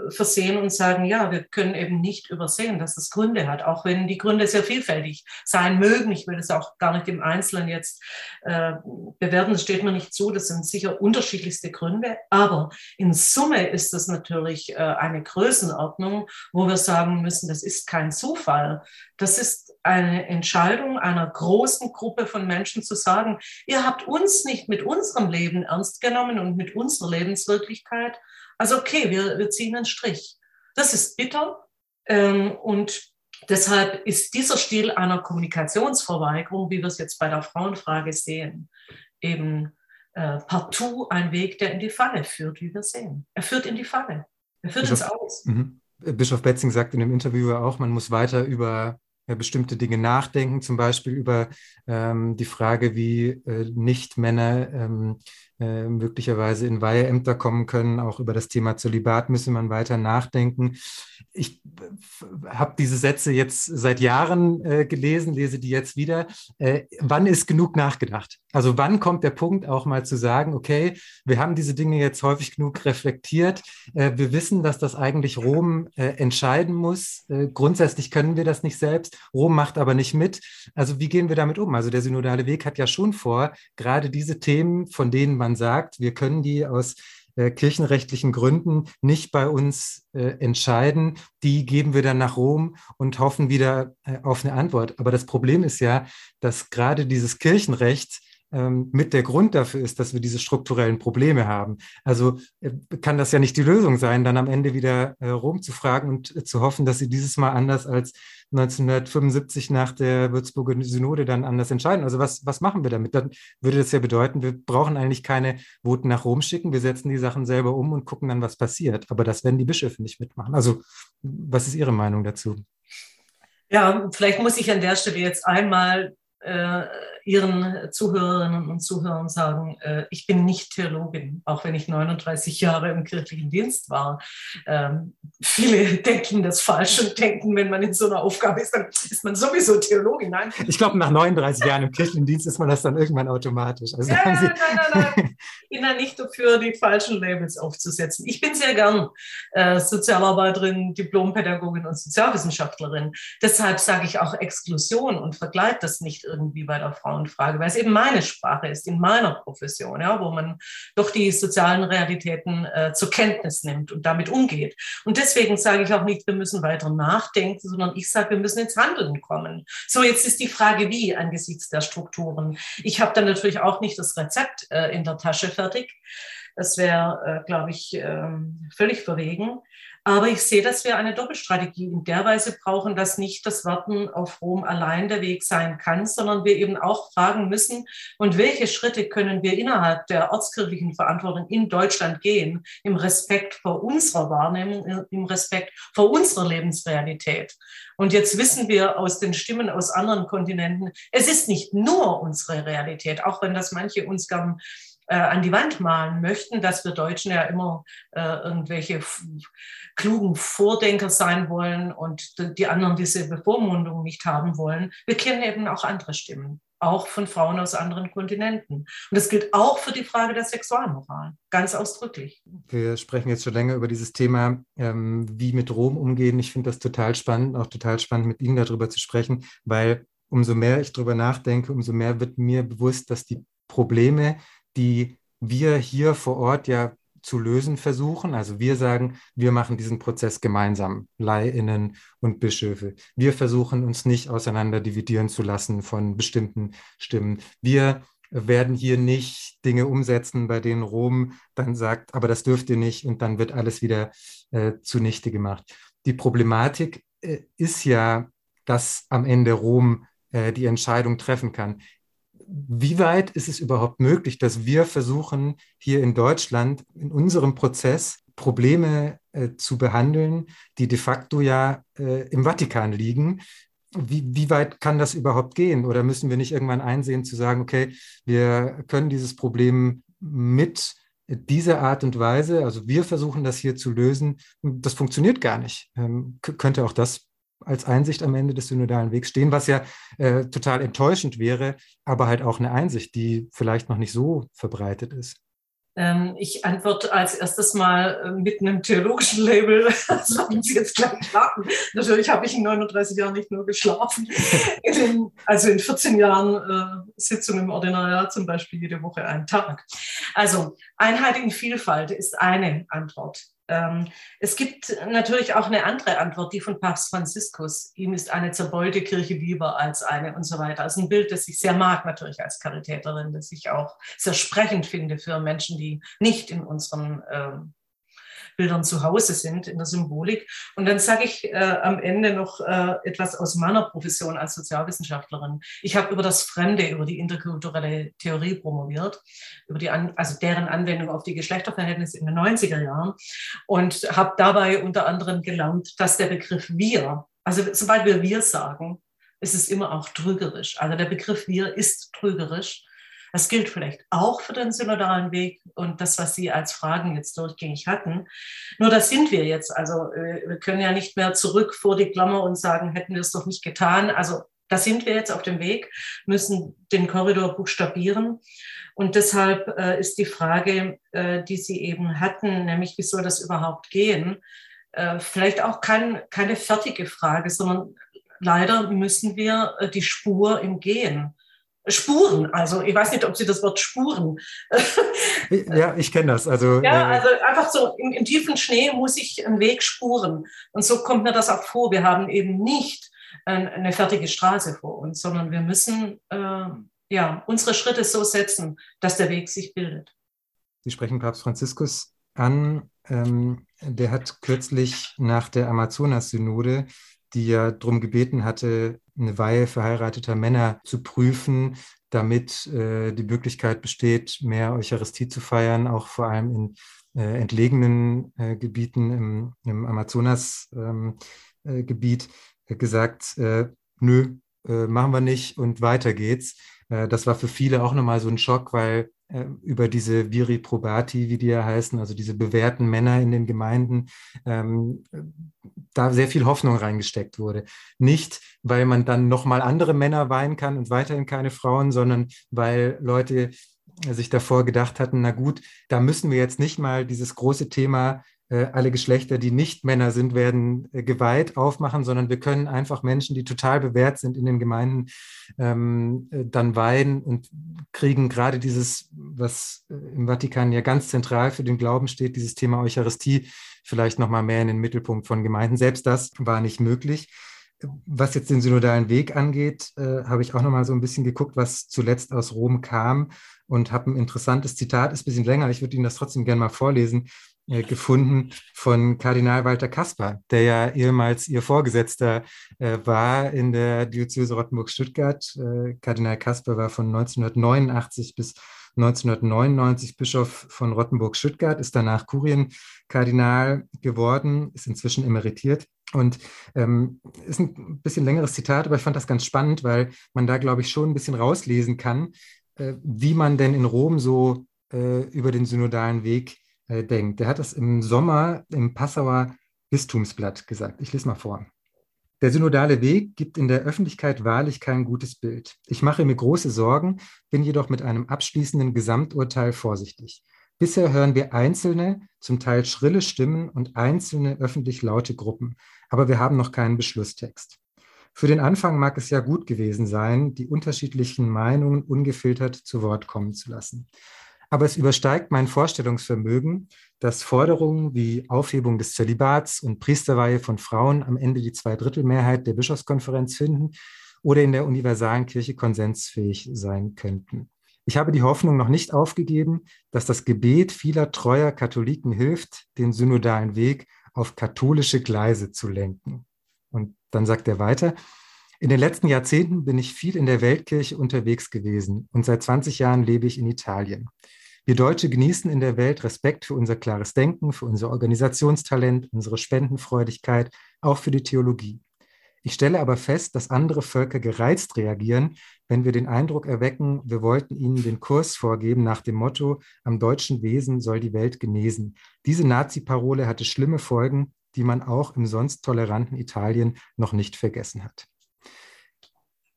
versehen und sagen, ja, wir können eben nicht übersehen, dass das Gründe hat, auch wenn die Gründe sehr vielfältig sein mögen. Ich will das auch gar nicht im Einzelnen jetzt äh, bewerten, das steht mir nicht zu, das sind sicher unterschiedlichste Gründe, aber in Summe ist das natürlich äh, eine Größenordnung, wo wir sagen müssen, das ist kein Zufall, das ist eine Entscheidung einer großen Gruppe von Menschen zu sagen, ihr habt uns nicht mit unserem Leben ernst genommen und mit unserer Lebenswirklichkeit. Also okay, wir, wir ziehen einen Strich. Das ist bitter ähm, und deshalb ist dieser Stil einer Kommunikationsverweigerung, wie wir es jetzt bei der Frauenfrage sehen, eben äh, partout ein Weg, der in die Falle führt, wie wir sehen. Er führt in die Falle, er führt Bischof, ins Aus. Mhm. Bischof Betzing sagt in dem Interview auch, man muss weiter über bestimmte Dinge nachdenken, zum Beispiel über ähm, die Frage, wie äh, Nicht-Männer ähm, äh, möglicherweise in Weiheämter kommen können. Auch über das Thema Zölibat müsse man weiter nachdenken. Ich f- habe diese Sätze jetzt seit Jahren äh, gelesen, lese die jetzt wieder. Äh, wann ist genug nachgedacht? Also wann kommt der Punkt, auch mal zu sagen, okay, wir haben diese Dinge jetzt häufig genug reflektiert. Äh, wir wissen, dass das eigentlich Rom äh, entscheiden muss. Äh, grundsätzlich können wir das nicht selbst. Rom macht aber nicht mit. Also wie gehen wir damit um? Also der synodale Weg hat ja schon vor, gerade diese Themen, von denen man sagt, wir können die aus äh, kirchenrechtlichen Gründen nicht bei uns äh, entscheiden, die geben wir dann nach Rom und hoffen wieder äh, auf eine Antwort. Aber das Problem ist ja, dass gerade dieses Kirchenrecht mit der Grund dafür ist, dass wir diese strukturellen Probleme haben. Also kann das ja nicht die Lösung sein, dann am Ende wieder Rom zu fragen und zu hoffen, dass sie dieses Mal anders als neunzehnhundertfünfundsiebzig nach der Würzburger Synode dann anders entscheiden. Also was, was machen wir damit? Dann würde das ja bedeuten, wir brauchen eigentlich keine Voten nach Rom schicken, wir setzen die Sachen selber um und gucken dann, was passiert. Aber das werden die Bischöfe nicht mitmachen. Also was ist Ihre Meinung dazu? Ja, vielleicht muss ich an der Stelle jetzt einmal Ihren Zuhörerinnen und Zuhörern sagen, ich bin nicht Theologin, auch wenn ich neununddreißig Jahre im kirchlichen Dienst war. Viele denken das falsch und denken, wenn man in so einer Aufgabe ist, dann ist man sowieso Theologin. Nein. Ich glaube, nach neununddreißig Jahren im kirchlichen Dienst ist man das dann irgendwann automatisch. Also ja, nein, nein, nein. Ich bin da nicht dafür, die falschen Labels aufzusetzen. Ich bin sehr gern Sozialarbeiterin, Diplompädagogin und Sozialwissenschaftlerin. Deshalb sage ich auch Exklusion und vergleiche das nicht irgendwie bei der Frauenfrage, weil es eben meine Sprache ist, in meiner Profession, ja, wo man doch die sozialen Realitäten äh, zur Kenntnis nimmt und damit umgeht. Und deswegen sage ich auch nicht, wir müssen weiter nachdenken, sondern ich sage, wir müssen ins Handeln kommen. So, jetzt ist die Frage, wie angesichts der Strukturen. Ich habe dann natürlich auch nicht das Rezept äh, in der Tasche fertig. Das wäre, äh, glaube ich, äh, völlig verwegen. Aber ich sehe, dass wir eine Doppelstrategie in der Weise brauchen, dass nicht das Warten auf Rom allein der Weg sein kann, sondern wir eben auch fragen müssen, und welche Schritte können wir innerhalb der ortskirchlichen Verantwortung in Deutschland gehen, im Respekt vor unserer Wahrnehmung, im Respekt vor unserer Lebensrealität. Und jetzt wissen wir aus den Stimmen aus anderen Kontinenten, es ist nicht nur unsere Realität, auch wenn das manche uns gern an die Wand malen möchten, dass wir Deutschen ja immer äh, irgendwelche f- klugen Vordenker sein wollen und d- die anderen diese Bevormundung nicht haben wollen. Wir kennen eben auch andere Stimmen, auch von Frauen aus anderen Kontinenten. Und das gilt auch für die Frage der Sexualmoral, ganz ausdrücklich. Wir sprechen jetzt schon länger über dieses Thema, ähm, wie mit Rom umgehen. Ich finde das total spannend, auch total spannend, mit Ihnen darüber zu sprechen, weil umso mehr ich darüber nachdenke, umso mehr wird mir bewusst, dass die Probleme, die wir hier vor Ort ja zu lösen versuchen. Also wir sagen, wir machen diesen Prozess gemeinsam, LaiInnen und Bischöfe. Wir versuchen uns nicht auseinander dividieren zu lassen von bestimmten Stimmen. Wir werden hier nicht Dinge umsetzen, bei denen Rom dann sagt, aber das dürft ihr nicht, und dann wird alles wieder äh, zunichte gemacht. Die Problematik äh, ist ja, dass am Ende Rom äh, die Entscheidung treffen kann. Wie weit ist es überhaupt möglich, dass wir versuchen, hier in Deutschland in unserem Prozess Probleme äh, zu behandeln, die de facto ja äh, im Vatikan liegen? Wie, wie weit kann das überhaupt gehen? Oder müssen wir nicht irgendwann einsehen, zu sagen, okay, wir können dieses Problem mit dieser Art und Weise, also wir versuchen das hier zu lösen, das funktioniert gar nicht. Ähm, k- könnte auch das als Einsicht am Ende des synodalen Wegs stehen, was ja äh, total enttäuschend wäre, aber halt auch eine Einsicht, die vielleicht noch nicht so verbreitet ist. Ähm, ich antworte als erstes mal mit einem theologischen Label. Das machen Sie jetzt gleich lachen. Natürlich habe ich in neununddreißig Jahren nicht nur geschlafen. In den, also in vierzehn Jahren äh, Sitzung im Ordinariat zum Beispiel jede Woche einen Tag. Also Einheit in Vielfalt ist eine Antwort. Es gibt natürlich auch eine andere Antwort, die von Papst Franziskus. Ihm ist eine zerbeulte Kirche lieber als eine und so weiter. Das ist ein Bild, das ich sehr mag, natürlich als Karitäterin, das ich auch sehr sprechend finde für Menschen, die nicht in unseren ähm, Bildern zu Hause sind, in der Symbolik. Und dann sage ich äh, am Ende noch äh, etwas aus meiner Profession als Sozialwissenschaftlerin. Ich habe über das Fremde, über die interkulturelle Theorie promoviert, über die An- also deren Anwendung auf die Geschlechterverhältnisse in den neunziger Jahren, und habe dabei unter anderem gelernt, dass der Begriff wir, also sobald wir wir sagen, ist es immer auch trügerisch. Also der Begriff wir ist trügerisch. Das gilt vielleicht auch für den synodalen Weg und das, was Sie als Fragen jetzt durchgängig hatten. Nur das sind wir jetzt. Also wir können ja nicht mehr zurück vor die Klammer und sagen, hätten wir es doch nicht getan. Also da sind wir jetzt auf dem Weg, müssen den Korridor buchstabieren. Und deshalb äh, ist die Frage, äh, die Sie eben hatten, nämlich wie soll das überhaupt gehen, äh, vielleicht auch kein, keine fertige Frage, sondern leider müssen wir äh, die Spur im Gehen Spuren, also ich weiß nicht, ob Sie das Wort Spuren. Ja, ich kenne das. Also, ja, also einfach so im, im tiefen Schnee muss ich einen Weg spuren. Und so kommt mir das auch vor. Wir haben eben nicht eine fertige Straße vor uns, sondern wir müssen äh, ja, unsere Schritte so setzen, dass der Weg sich bildet. Sie sprechen Papst Franziskus an. Ähm, der hat kürzlich nach der Amazonas-Synode, die ja darum gebeten hatte, eine Weihe verheirateter Männer zu prüfen, damit äh, die Möglichkeit besteht, mehr Eucharistie zu feiern, auch vor allem in äh, entlegenen äh, Gebieten im, im Amazonas-Gebiet, ähm, äh, gesagt, äh, nö, äh, machen wir nicht und weiter geht's. Äh, das war für viele auch nochmal so ein Schock, weil äh, über diese Viri Probati, wie die ja heißen, also diese bewährten Männer in den Gemeinden, ähm, da sehr viel Hoffnung reingesteckt wurde. Nicht, weil man dann nochmal andere Männer weihen kann und weiterhin keine Frauen, sondern weil Leute sich davor gedacht hatten, na gut, da müssen wir jetzt nicht mal dieses große Thema, äh, alle Geschlechter, die nicht Männer sind, werden äh, geweiht, aufmachen, sondern wir können einfach Menschen, die total bewährt sind in den Gemeinden, ähm, äh, dann weihen und kriegen gerade dieses, was äh, im Vatikan ja ganz zentral für den Glauben steht, dieses Thema Eucharistie, vielleicht nochmal mehr in den Mittelpunkt von Gemeinden. Selbst das war nicht möglich. Was jetzt den synodalen Weg angeht, äh, habe ich auch nochmal so ein bisschen geguckt, was zuletzt aus Rom kam, und habe ein interessantes Zitat, ist ein bisschen länger, ich würde Ihnen das trotzdem gerne mal vorlesen, äh, gefunden von Kardinal Walter Kasper, der ja ehemals Ihr Vorgesetzter äh, war in der Diözese Rottenburg-Stuttgart. Äh, Kardinal Kasper war von neunzehnhundertneunundachtzig bis neunzehnhundertneunundneunzig Bischof von Rottenburg-Stuttgart, ist danach Kurienkardinal geworden, ist inzwischen emeritiert. Und ähm, ist ein bisschen längeres Zitat, aber ich fand das ganz spannend, weil man da, glaube ich, schon ein bisschen rauslesen kann, äh, wie man denn in Rom so äh, über den synodalen Weg äh, denkt. Der hat das im Sommer im Passauer Bistumsblatt gesagt. Ich lese mal vor. Der synodale Weg gibt in der Öffentlichkeit wahrlich kein gutes Bild. Ich mache mir große Sorgen, bin jedoch mit einem abschließenden Gesamturteil vorsichtig. Bisher hören wir einzelne, zum Teil schrille Stimmen und einzelne öffentlich laute Gruppen, aber wir haben noch keinen Beschlusstext. Für den Anfang mag es ja gut gewesen sein, die unterschiedlichen Meinungen ungefiltert zu Wort kommen zu lassen. Aber es übersteigt mein Vorstellungsvermögen, dass Forderungen wie Aufhebung des Zölibats und Priesterweihe von Frauen am Ende die Zweidrittelmehrheit der Bischofskonferenz finden oder in der universalen Kirche konsensfähig sein könnten. Ich habe die Hoffnung noch nicht aufgegeben, dass das Gebet vieler treuer Katholiken hilft, den synodalen Weg auf katholische Gleise zu lenken. Und dann sagt er weiter, in den letzten Jahrzehnten bin ich viel in der Weltkirche unterwegs gewesen und seit zwanzig Jahren lebe ich in Italien. Wir Deutsche genießen in der Welt Respekt für unser klares Denken, für unser Organisationstalent, unsere Spendenfreudigkeit, auch für die Theologie. Ich stelle aber fest, dass andere Völker gereizt reagieren, wenn wir den Eindruck erwecken, wir wollten ihnen den Kurs vorgeben nach dem Motto, am deutschen Wesen soll die Welt genesen. Diese Nazi-Parole hatte schlimme Folgen, die man auch im sonst toleranten Italien noch nicht vergessen hat.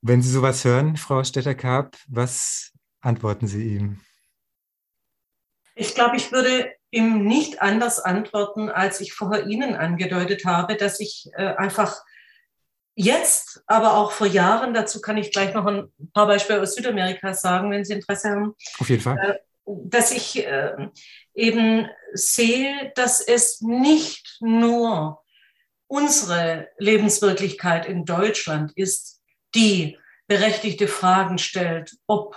Wenn Sie sowas hören, Frau Stetter-Karp, was antworten Sie ihm? Ich glaube, ich würde ihm nicht anders antworten, als ich vorher Ihnen angedeutet habe, dass ich äh, einfach... Jetzt, aber auch vor Jahren, dazu kann ich gleich noch ein paar Beispiele aus Südamerika sagen, wenn Sie Interesse haben. Auf jeden Fall. Dass ich eben sehe, dass es nicht nur unsere Lebenswirklichkeit in Deutschland ist, die berechtigte Fragen stellt, ob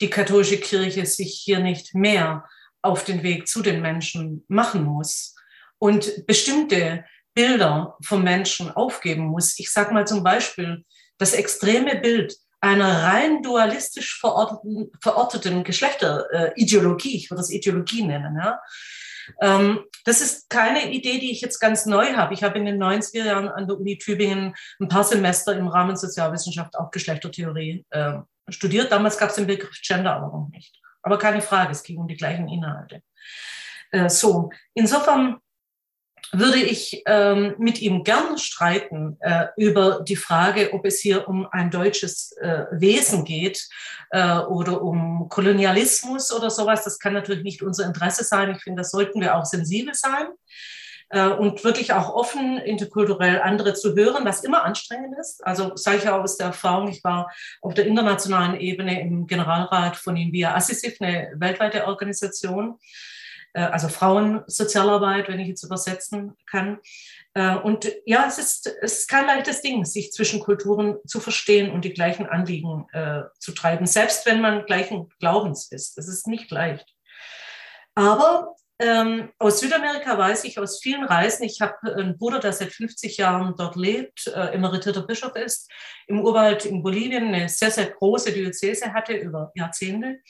die katholische Kirche sich hier nicht mehr auf den Weg zu den Menschen machen muss und bestimmte Bilder vom Menschen aufgeben muss. Ich sage mal zum Beispiel, das extreme Bild einer rein dualistisch verorteten, verorteten Geschlechterideologie, äh, ich würde das Ideologie nennen. Ja? Ähm, das ist keine Idee, die ich jetzt ganz neu habe. Ich habe in den neunziger Jahren an der Uni Tübingen ein paar Semester im Rahmen Sozialwissenschaft auch Geschlechtertheorie äh, studiert. Damals gab es den Begriff Gender aber noch nicht. Aber keine Frage, es ging um die gleichen Inhalte. Äh, so, insofern würde ich ähm, mit ihm gern streiten äh, über die Frage, ob es hier um ein deutsches äh, Wesen geht äh, oder um Kolonialismus oder sowas. Das kann natürlich nicht unser Interesse sein. Ich finde, da sollten wir auch sensibel sein äh, und wirklich auch offen, interkulturell andere zu hören, was immer anstrengend ist. Also sage ich auch aus der Erfahrung, ich war auf der internationalen Ebene im Generalrat von INVIA, eine weltweite Organisation, äh, also Frauensozialarbeit, wenn ich jetzt übersetzen kann. Äh, und ja, es ist, es ist kein leichtes Ding, sich zwischen Kulturen zu verstehen und die gleichen Anliegen äh, zu treiben, selbst wenn man gleichen Glaubens ist. Es ist nicht leicht. Aber Ähm, aus Südamerika weiß ich aus vielen Reisen, ich habe einen Bruder, der seit fünfzig Jahren dort lebt, äh, emeritierter Bischof ist, im Urwald in Bolivien eine sehr, sehr große Diözese hatte über Jahrzehnte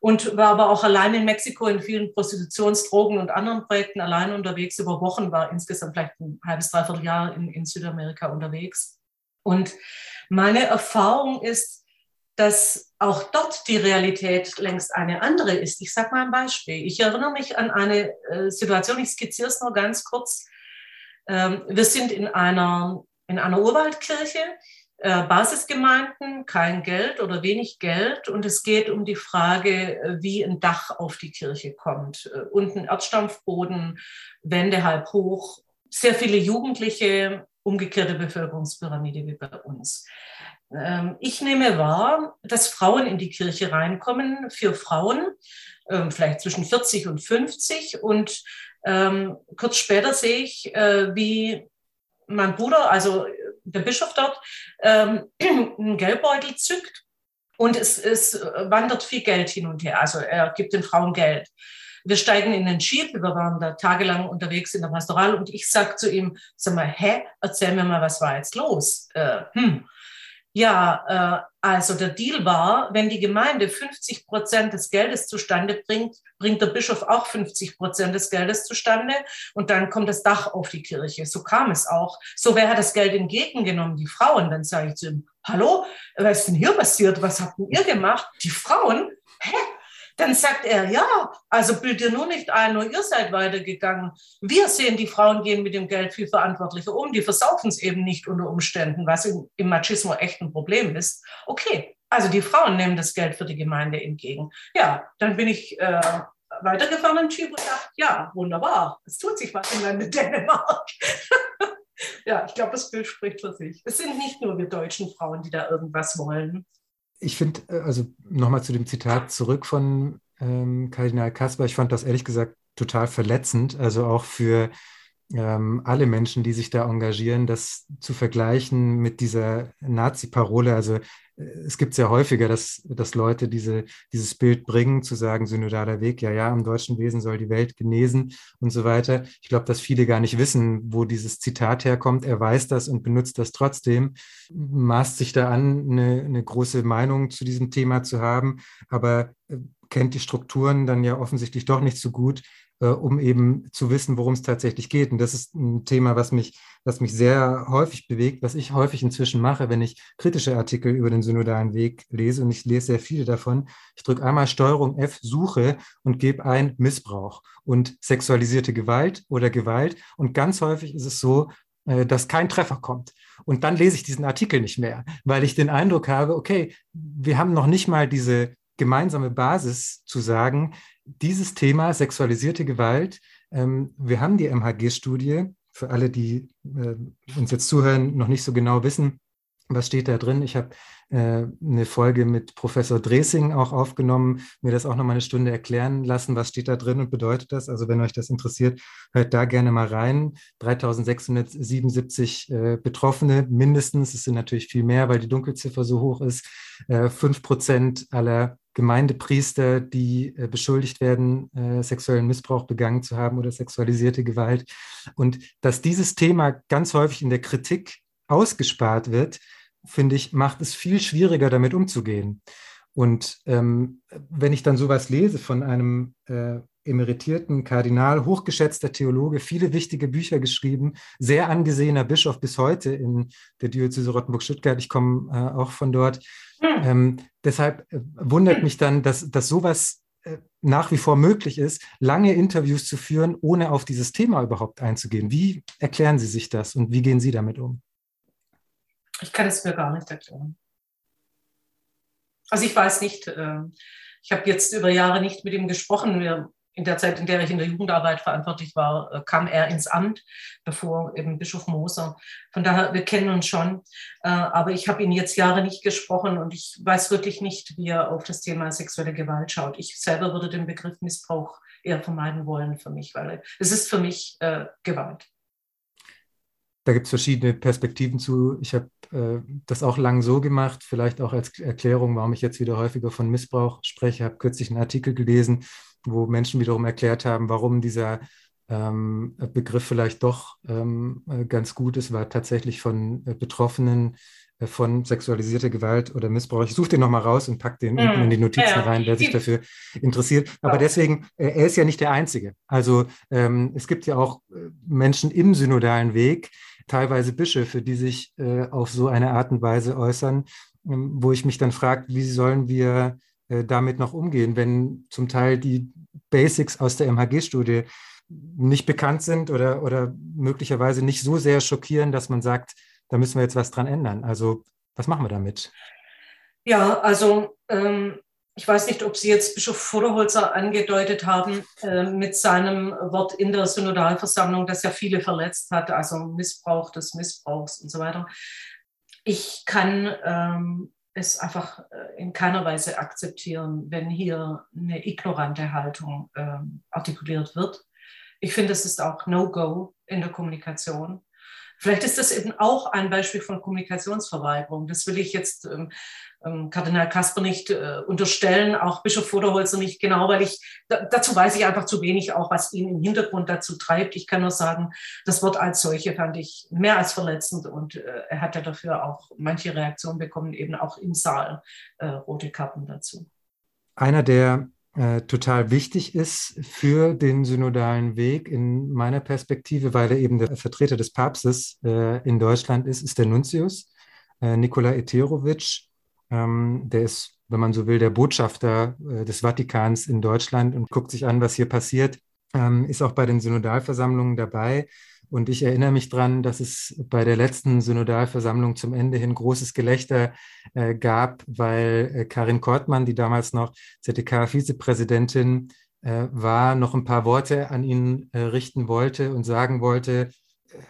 und war aber auch allein in Mexiko in vielen Prostitutionsdrogen und anderen Projekten allein unterwegs über Wochen, war insgesamt vielleicht ein halbes, dreiviertel Jahr in, in Südamerika unterwegs. Und meine Erfahrung ist, dass auch dort die Realität längst eine andere ist. Ich sage mal ein Beispiel. Ich erinnere mich an eine Situation, ich skizziere es nur ganz kurz. Wir sind in einer, in einer Urwaldkirche, Basisgemeinden, kein Geld oder wenig Geld. Und es geht um die Frage, wie ein Dach auf die Kirche kommt. Unten Erdstampfboden, Wände halb hoch, sehr viele Jugendliche, umgekehrte Bevölkerungspyramide wie bei uns. Ich nehme wahr, dass Frauen in die Kirche reinkommen, vier Frauen, vielleicht zwischen vierzig und fünfzig. Und ähm, kurz später sehe ich, äh, wie mein Bruder, also der Bischof dort, ähm, einen Geldbeutel zückt und es, es wandert viel Geld hin und her. Also er gibt den Frauen Geld. Wir steigen in den Jeep, wir waren da tagelang unterwegs in der Pastoral und ich sage zu ihm, sag mal, hä, erzähl mir mal, was war jetzt los? Äh, hm. Ja, also der Deal war, wenn die Gemeinde fünfzig Prozent des Geldes zustande bringt, bringt der Bischof auch fünfzig Prozent des Geldes zustande und dann kommt das Dach auf die Kirche. So kam es auch. So, wer hat das Geld entgegengenommen? Die Frauen. Dann sage ich zu ihm, hallo, was ist denn hier passiert? Was habt denn ihr gemacht? Die Frauen? Hä? Dann sagt er, ja, also bildet ihr nur nicht ein, nur ihr seid weitergegangen. Wir sehen, die Frauen gehen mit dem Geld viel verantwortlicher um, die versaufen es eben nicht unter Umständen, was im, im Machismo echt ein Problem ist. Okay, also die Frauen nehmen das Geld für die Gemeinde entgegen. Ja, dann bin ich äh, weitergefahren im Jeep und dachte, ja, wunderbar, es tut sich was in meinem Dänemark. Ja, ich glaube, das Bild spricht für sich. Es sind nicht nur wir deutschen Frauen, die da irgendwas wollen. Ich finde, also nochmal zu dem Zitat zurück von ähm, Kardinal Kasper, ich fand das ehrlich gesagt total verletzend, also auch für ähm, alle Menschen, die sich da engagieren, das zu vergleichen mit dieser Nazi-Parole. Also es gibt sehr häufiger, dass, dass Leute diese, dieses Bild bringen, zu sagen, synodaler Weg, ja, ja, im deutschen Wesen soll die Welt genesen und so weiter. Ich glaube, dass viele gar nicht wissen, wo dieses Zitat herkommt. Er weiß das und benutzt das trotzdem, maßt sich da an, eine, eine große Meinung zu diesem Thema zu haben, aber kennt die Strukturen dann ja offensichtlich doch nicht so gut, äh, um eben zu wissen, worum es tatsächlich geht. Und das ist ein Thema, was mich, was mich sehr häufig bewegt, was ich häufig inzwischen mache, wenn ich kritische Artikel über den synodalen Weg lese, und ich lese sehr viele davon. Ich drücke einmal Steuerung F, Suche, und gebe ein Missbrauch und sexualisierte Gewalt oder Gewalt. Und ganz häufig ist es so, dass kein Treffer kommt. Und dann lese ich diesen Artikel nicht mehr, weil ich den Eindruck habe, okay, wir haben noch nicht mal diese gemeinsame Basis zu sagen, dieses Thema sexualisierte Gewalt, ähm, wir haben die M H G-Studie, für alle, die äh, uns jetzt zuhören, noch nicht so genau wissen, was steht da drin. Ich habe äh, eine Folge mit Professor Dressing auch aufgenommen, mir das auch nochmal eine Stunde erklären lassen, was steht da drin und bedeutet das. Also wenn euch das interessiert, hört da gerne mal rein. dreitausendsechshundertsiebenundsiebzig äh, Betroffene mindestens, es sind natürlich viel mehr, weil die Dunkelziffer so hoch ist, äh, fünf Prozent aller Gemeindepriester, die äh, beschuldigt werden, äh, sexuellen Missbrauch begangen zu haben oder sexualisierte Gewalt. Und dass dieses Thema ganz häufig in der Kritik ausgespart wird, finde ich, macht es viel schwieriger, damit umzugehen. Und ähm, wenn ich dann sowas lese von einem äh, emeritierten Kardinal, hochgeschätzter Theologe, viele wichtige Bücher geschrieben, sehr angesehener Bischof bis heute in der Diözese Rottenburg-Stuttgart, ich komme äh, auch von dort, Ähm, deshalb wundert mich dann, dass, dass sowas äh, nach wie vor möglich ist, lange Interviews zu führen, ohne auf dieses Thema überhaupt einzugehen. Wie erklären Sie sich das und wie gehen Sie damit um? Ich kann es mir gar nicht erklären. Also ich weiß nicht, äh, ich habe jetzt über Jahre nicht mit ihm gesprochen. Wir in der Zeit, in der ich in der Jugendarbeit verantwortlich war, kam er ins Amt, bevor eben Bischof Moser. Von daher, wir kennen uns schon, aber ich habe ihn jetzt Jahre nicht gesprochen und ich weiß wirklich nicht, wie er auf das Thema sexuelle Gewalt schaut. Ich selber würde den Begriff Missbrauch eher vermeiden wollen für mich, weil es ist für mich äh, Gewalt. Da gibt es verschiedene Perspektiven zu. Ich habe äh, das auch lang so gemacht, vielleicht auch als Erklärung, warum ich jetzt wieder häufiger von Missbrauch spreche. Ich habe kürzlich einen Artikel gelesen, wo Menschen wiederum erklärt haben, warum dieser ähm, Begriff vielleicht doch ähm, ganz gut ist, war tatsächlich von äh, Betroffenen äh, von sexualisierter Gewalt oder Missbrauch. Ich suche den nochmal raus und packe den hm. in die Notizen ja. rein, wer sich dafür interessiert. Aber deswegen, äh, er ist ja nicht der Einzige. Also ähm, es gibt ja auch Menschen im synodalen Weg, teilweise Bischöfe, die sich äh, auf so eine Art und Weise äußern, ähm, wo ich mich dann frage, wie sollen wir damit noch umgehen, wenn zum Teil die Basics aus der M H G-Studie nicht bekannt sind oder, oder möglicherweise nicht so sehr schockieren, dass man sagt, da müssen wir jetzt was dran ändern. Also was machen wir damit? Ja, also ähm, ich weiß nicht, ob Sie jetzt Bischof Vorderholzer angedeutet haben äh, mit seinem Wort in der Synodalversammlung, das ja viele verletzt hat, also Missbrauch des Missbrauchs und so weiter. Ich kann... Ähm, es einfach in keiner Weise akzeptieren, wenn hier eine ignorante Haltung ähm, artikuliert wird. Ich finde, es ist auch No-Go in der Kommunikation. Vielleicht ist das eben auch ein Beispiel von Kommunikationsverweigerung. Das will ich jetzt ähm, ähm, Kardinal Kasper nicht äh, unterstellen, auch Bischof Vorderholzer nicht genau, weil ich da, dazu weiß ich einfach zu wenig auch, was ihn im Hintergrund dazu treibt. Ich kann nur sagen, das Wort als solche fand ich mehr als verletzend und äh, er hat ja dafür auch manche Reaktionen bekommen, eben auch im Saal äh, rote Karten dazu. Einer der total wichtig ist für den synodalen Weg in meiner Perspektive, weil er eben der Vertreter des Papstes äh, in Deutschland ist, ist der Nuntius, äh, Nikola Eterovic. Ähm, der ist, wenn man so will, der Botschafter äh, des Vatikans in Deutschland und guckt sich an, was hier passiert, ähm, ist auch bei den Synodalversammlungen dabei. Und ich erinnere mich daran, dass es bei der letzten Synodalversammlung zum Ende hin großes Gelächter äh, gab, weil äh, Karin Kortmann, die damals noch Z D K-Vizepräsidentin äh, war, noch ein paar Worte an ihn äh, richten wollte und sagen wollte,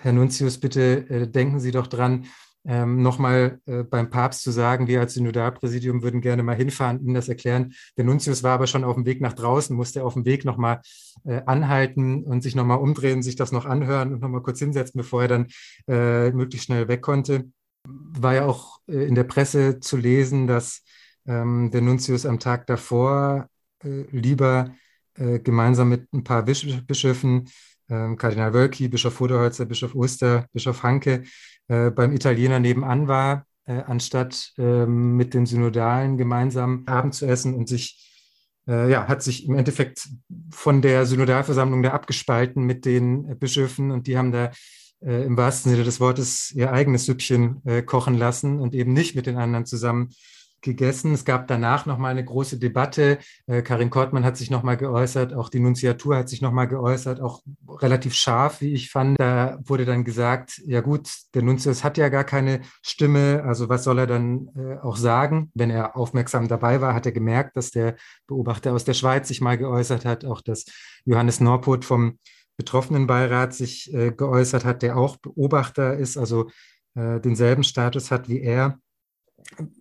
Herr Nuntius, bitte äh, denken Sie doch dran, ähm, nochmal äh, beim Papst zu sagen, wir als Synodalpräsidium würden gerne mal hinfahren, Ihnen das erklären. Der Nuntius war aber schon auf dem Weg nach draußen, musste auf dem Weg nochmal äh, anhalten und sich nochmal umdrehen, sich das noch anhören und nochmal kurz hinsetzen, bevor er dann äh, möglichst schnell weg konnte. War ja auch äh, in der Presse zu lesen, dass ähm, der Nuntius am Tag davor äh, lieber äh, gemeinsam mit ein paar Bisch- Bischöfen, äh, Kardinal Wölcki, Bischof Vorderholzer, Bischof Oster, Bischof Hanke, beim Italiener nebenan war, äh, anstatt äh, mit den Synodalen gemeinsam Abend zu essen und sich, äh, ja, hat sich im Endeffekt von der Synodalversammlung da abgespalten mit den äh, Bischöfen und die haben da äh, im wahrsten Sinne des Wortes ihr eigenes Süppchen äh, kochen lassen und eben nicht mit den anderen zusammen gegessen. Es gab danach nochmal eine große Debatte. Äh, Karin Kortmann hat sich nochmal geäußert, auch die Nunziatur hat sich nochmal geäußert, auch relativ scharf, wie ich fand. Da wurde dann gesagt, ja gut, der Nunzius hat ja gar keine Stimme, also was soll er dann äh, auch sagen? Wenn er aufmerksam dabei war, hat er gemerkt, dass der Beobachter aus der Schweiz sich mal geäußert hat, auch dass Johannes Norput vom Betroffenenbeirat sich äh, geäußert hat, der auch Beobachter ist, also äh, denselben Status hat wie er.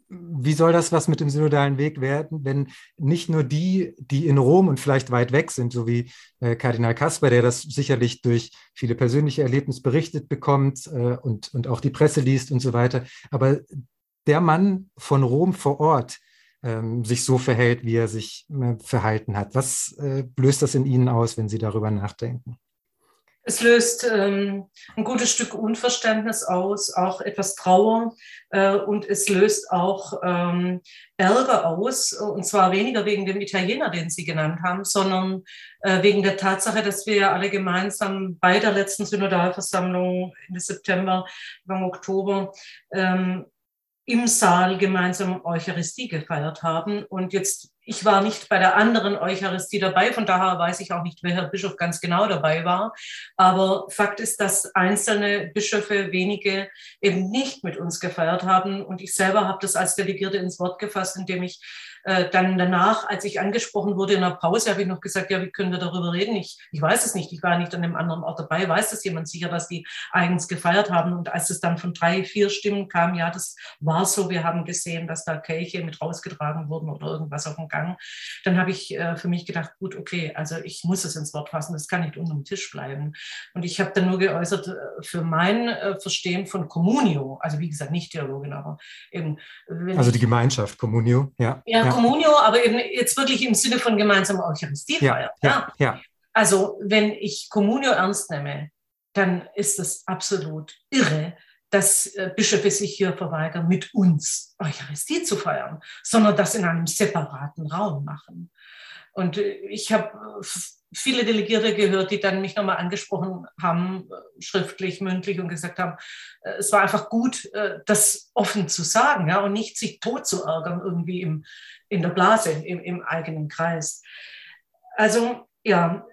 Wie soll das was mit dem synodalen Weg werden, wenn nicht nur die, die in Rom und vielleicht weit weg sind, so wie äh, Kardinal Kasper, der das sicherlich durch viele persönliche Erlebnisse berichtet bekommt äh, und, und auch die Presse liest und so weiter, aber der Mann von Rom vor Ort ähm, sich so verhält, wie er sich äh, verhalten hat. Was äh, löst das in Ihnen aus, wenn Sie darüber nachdenken? Es löst ähm, ein gutes Stück Unverständnis aus, auch etwas Trauer äh, und es löst auch ähm, Ärger aus, und zwar weniger wegen dem Italiener, den Sie genannt haben, sondern äh, wegen der Tatsache, dass wir alle gemeinsam bei der letzten Synodalversammlung Ende September, Anfang Oktober, ähm, im Saal gemeinsam Eucharistie gefeiert haben. Und jetzt, ich war nicht bei der anderen Eucharistie dabei, von daher weiß ich auch nicht, welcher Bischof ganz genau dabei war. Aber Fakt ist, dass einzelne Bischöfe, wenige, eben nicht mit uns gefeiert haben. Und ich selber habe das als Delegierte ins Wort gefasst, indem ich äh, dann danach, als ich angesprochen wurde in der Pause, habe ich noch gesagt, ja, wie können wir darüber reden? Ich, ich weiß es nicht, ich war nicht an einem anderen Ort dabei, weiß das jemand sicher, dass die eigens gefeiert haben? Und als es dann von drei, vier Stimmen kam, ja, das war so, wir haben gesehen, dass da Kelche mit rausgetragen wurden oder irgendwas auf dem Gang, dann habe ich äh, für mich gedacht, gut, okay, also ich muss es ins Wort fassen, das kann nicht unterm Tisch bleiben. Und ich habe dann nur geäußert, für mein äh, Verstehen von Communio, also wie gesagt, nicht Theologin, aber eben... Also die Gemeinschaft, Communio, ja. Ja, ja. Communio, aber eben jetzt wirklich im Sinne von gemeinsamer Eucharistiefeier. Ja, ja, ja. Also wenn ich Communio ernst nehme, dann ist das absolut irre, dass äh, Bischöfe sich hier verweigern, mit uns Eucharistie zu feiern, sondern das in einem separaten Raum machen. Und äh, ich habe... Äh, viele Delegierte gehört, die dann mich nochmal angesprochen haben, schriftlich, mündlich, und gesagt haben, es war einfach gut, das offen zu sagen, ja, und nicht sich tot zu ärgern irgendwie im, in der Blase, im, im eigenen Kreis. Also ja,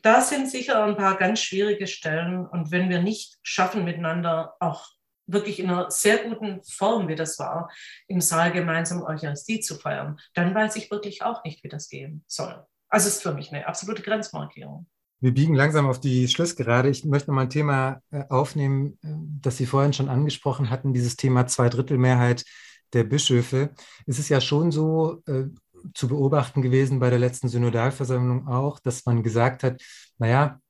da sind sicher ein paar ganz schwierige Stellen, und wenn wir nicht schaffen, miteinander auch wirklich in einer sehr guten Form, wie das war, im Saal gemeinsam Eucharistie zu feiern, dann weiß ich wirklich auch nicht, wie das gehen soll. Also es ist für mich eine absolute Grenzmarkierung. Wir biegen langsam auf die Schlussgerade. Ich möchte noch mal ein Thema aufnehmen, das Sie vorhin schon angesprochen hatten, dieses Thema Zweidrittelmehrheit der Bischöfe. Es ist ja schon so äh, zu beobachten gewesen bei der letzten Synodalversammlung auch, dass man gesagt hat, naja,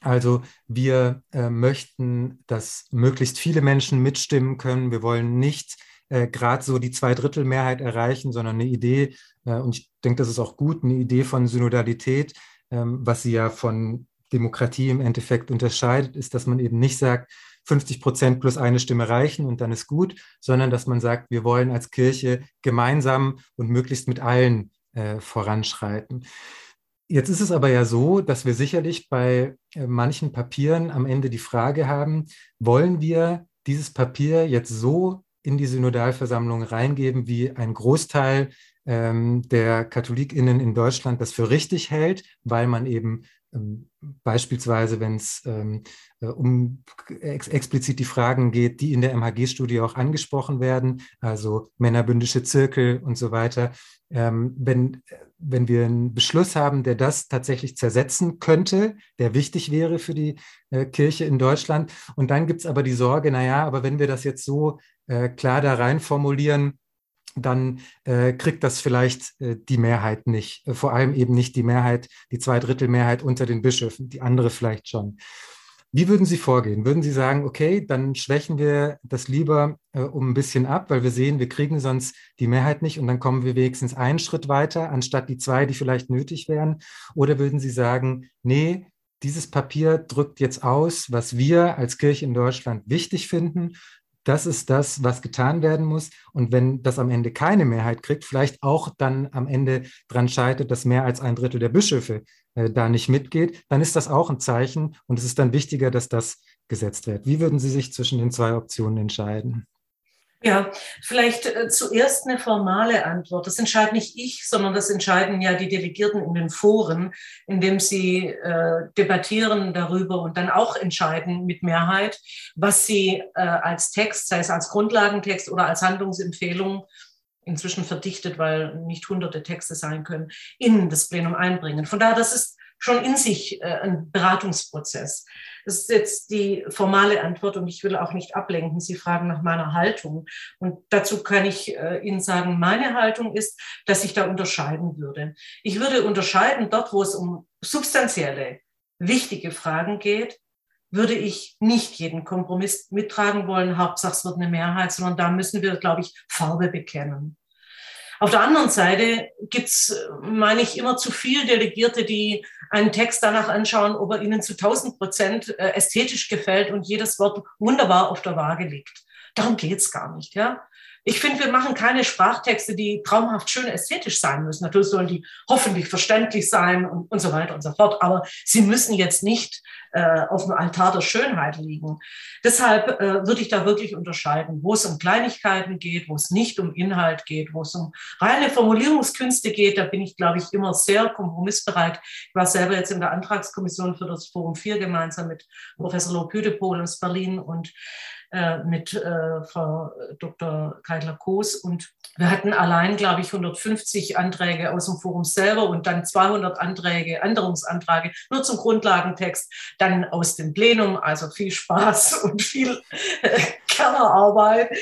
also wir äh, möchten, dass möglichst viele Menschen mitstimmen können. Wir wollen nicht äh, gerade so die Zweidrittelmehrheit erreichen, sondern eine Idee, und ich denke, das ist auch gut, eine Idee von Synodalität, was sie ja von Demokratie im Endeffekt unterscheidet, ist, dass man eben nicht sagt, fünfzig Prozent plus eine Stimme reichen und dann ist gut, sondern dass man sagt, wir wollen als Kirche gemeinsam und möglichst mit allen voranschreiten. Jetzt ist es aber ja so, dass wir sicherlich bei manchen Papieren am Ende die Frage haben, wollen wir dieses Papier jetzt so in die Synodalversammlung reingeben, wie ein Großteil der KatholikInnen in Deutschland das für richtig hält, weil man eben ähm, beispielsweise, wenn es ähm, um ex- explizit die Fragen geht, die in der M H G-Studie auch angesprochen werden, also männerbündische Zirkel und so weiter, ähm, wenn, wenn wir einen Beschluss haben, der das tatsächlich zersetzen könnte, der wichtig wäre für die äh, Kirche in Deutschland. Und dann gibt es aber die Sorge, naja, aber wenn wir das jetzt so äh, klar da rein formulieren, dann äh, kriegt das vielleicht äh, die Mehrheit nicht. Äh, vor allem eben nicht die Mehrheit, die Zweidrittelmehrheit unter den Bischöfen, die andere vielleicht schon. Wie würden Sie vorgehen? Würden Sie sagen, okay, dann schwächen wir das lieber äh, um ein bisschen ab, weil wir sehen, wir kriegen sonst die Mehrheit nicht und dann kommen wir wenigstens einen Schritt weiter, anstatt die zwei, die vielleicht nötig wären? Oder würden Sie sagen, nee, dieses Papier drückt jetzt aus, was wir als Kirche in Deutschland wichtig finden? Das ist das, was getan werden muss. Und wenn das am Ende keine Mehrheit kriegt, vielleicht auch dann am Ende daran scheitert, dass mehr als ein Drittel der Bischöfe äh, da nicht mitgeht, dann ist das auch ein Zeichen. Und es ist dann wichtiger, dass das gesetzt wird. Wie würden Sie sich zwischen den zwei Optionen entscheiden? Ja, vielleicht äh, zuerst eine formale Antwort. Das entscheidet nicht ich, sondern das entscheiden ja die Delegierten in den Foren, indem sie äh, debattieren darüber und dann auch entscheiden mit Mehrheit, was sie äh, als Text, sei es als Grundlagentext oder als Handlungsempfehlung, inzwischen verdichtet, weil nicht hunderte Texte sein können, in das Plenum einbringen. Von daher, das ist schon in sich äh, ein Beratungsprozess. Das ist jetzt die formale Antwort und ich will auch nicht ablenken. Sie fragen nach meiner Haltung. Und dazu kann ich äh, Ihnen sagen, meine Haltung ist, dass ich da unterscheiden würde. Ich würde unterscheiden, dort, wo es um substanzielle, wichtige Fragen geht, würde ich nicht jeden Kompromiss mittragen wollen, Hauptsache es wird eine Mehrheit, sondern da müssen wir, glaube ich, Farbe bekennen. Auf der anderen Seite gibt's, meine ich, immer zu viel Delegierte, die einen Text danach anschauen, ob er ihnen zu tausend Prozent ästhetisch gefällt und jedes Wort wunderbar auf der Waage liegt. Darum geht's gar nicht, ja. Ich finde, wir machen keine Sprachtexte, die traumhaft schön ästhetisch sein müssen. Natürlich sollen die hoffentlich verständlich sein und, und so weiter und so fort. Aber sie müssen jetzt nicht äh, auf dem Altar der Schönheit liegen. Deshalb äh, würde ich da wirklich unterscheiden, wo es um Kleinigkeiten geht, wo es nicht um Inhalt geht, wo es um reine Formulierungskünste geht. Da bin ich, glaube ich, immer sehr kompromissbereit. Ich war selber jetzt in der Antragskommission für das Forum vier gemeinsam mit Professor Lopüde-Pohl aus Berlin und äh, mit äh, Frau Doktor Keidler-Koos. Und wir hatten allein, glaube ich, hundertfünfzig Anträge aus dem Forum selber und dann zweihundert Anträge, Änderungsanträge, nur zum Grundlagentext, dann aus dem Plenum. Also viel Spaß und viel äh, Kernerarbeit.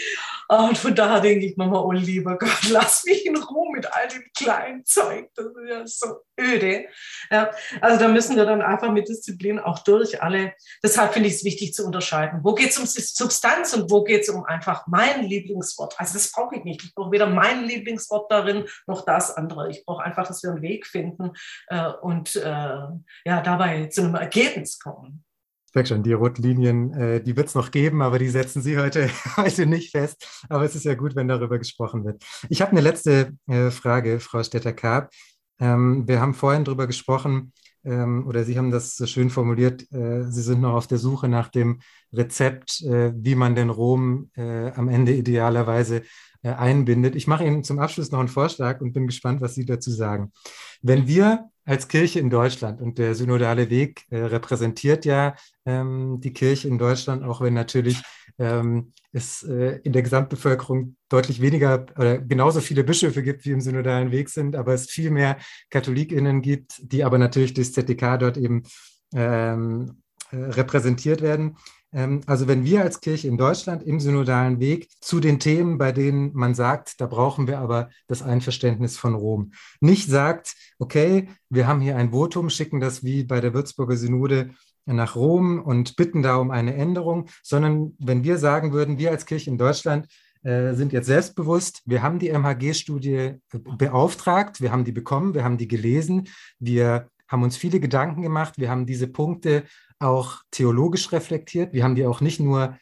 Und von daher denke ich nochmal, oh lieber Gott, lass mich in Ruhe mit all dem kleinen Zeug. Das ist ja so öde. Ja, also da müssen wir dann einfach mit Disziplin auch durch alle. Deshalb finde ich es wichtig zu unterscheiden. Wo geht es um Substanz und wo geht es um einfach mein Lieblingswort? Also das brauche ich nicht. Ich brauche weder mein Lieblingswort darin noch das andere. Ich brauche einfach, dass wir einen Weg finden äh, und äh, ja, dabei zu einem Ergebnis kommen. Ich merke schon, die Rotlinien, äh, die wird es noch geben, aber die setzen Sie heute, heute nicht fest. Aber es ist ja gut, wenn darüber gesprochen wird. Ich habe eine letzte äh, Frage, Frau Stetter-Karp. Ähm, wir haben vorhin darüber gesprochen, ähm, oder Sie haben das so schön formuliert, äh, Sie sind noch auf der Suche nach dem Rezept, äh, wie man den Rom äh, am Ende idealerweise äh, einbindet. Ich mache Ihnen zum Abschluss noch einen Vorschlag und bin gespannt, was Sie dazu sagen. Wenn wir als Kirche in Deutschland, und der synodale Weg äh, repräsentiert ja ähm, die Kirche in Deutschland, auch wenn natürlich ähm, es äh, in der Gesamtbevölkerung deutlich weniger oder genauso viele Bischöfe gibt, wie im synodalen Weg sind, aber es viel mehr KatholikInnen gibt, die aber natürlich durchs Z D K dort eben ähm, äh, repräsentiert werden. Ähm, also wenn wir als Kirche in Deutschland im synodalen Weg zu den Themen, bei denen man sagt, da brauchen wir aber das Einverständnis von Rom, nicht sagt, okay, wir haben hier ein Votum, schicken das wie bei der Würzburger Synode nach Rom und bitten da um eine Änderung, sondern wenn wir sagen würden, wir als Kirche in Deutschland äh, sind jetzt selbstbewusst, wir haben die M H G-Studie beauftragt, wir haben die bekommen, wir haben die gelesen, wir haben uns viele Gedanken gemacht, wir haben diese Punkte auch theologisch reflektiert, wir haben die auch nicht nur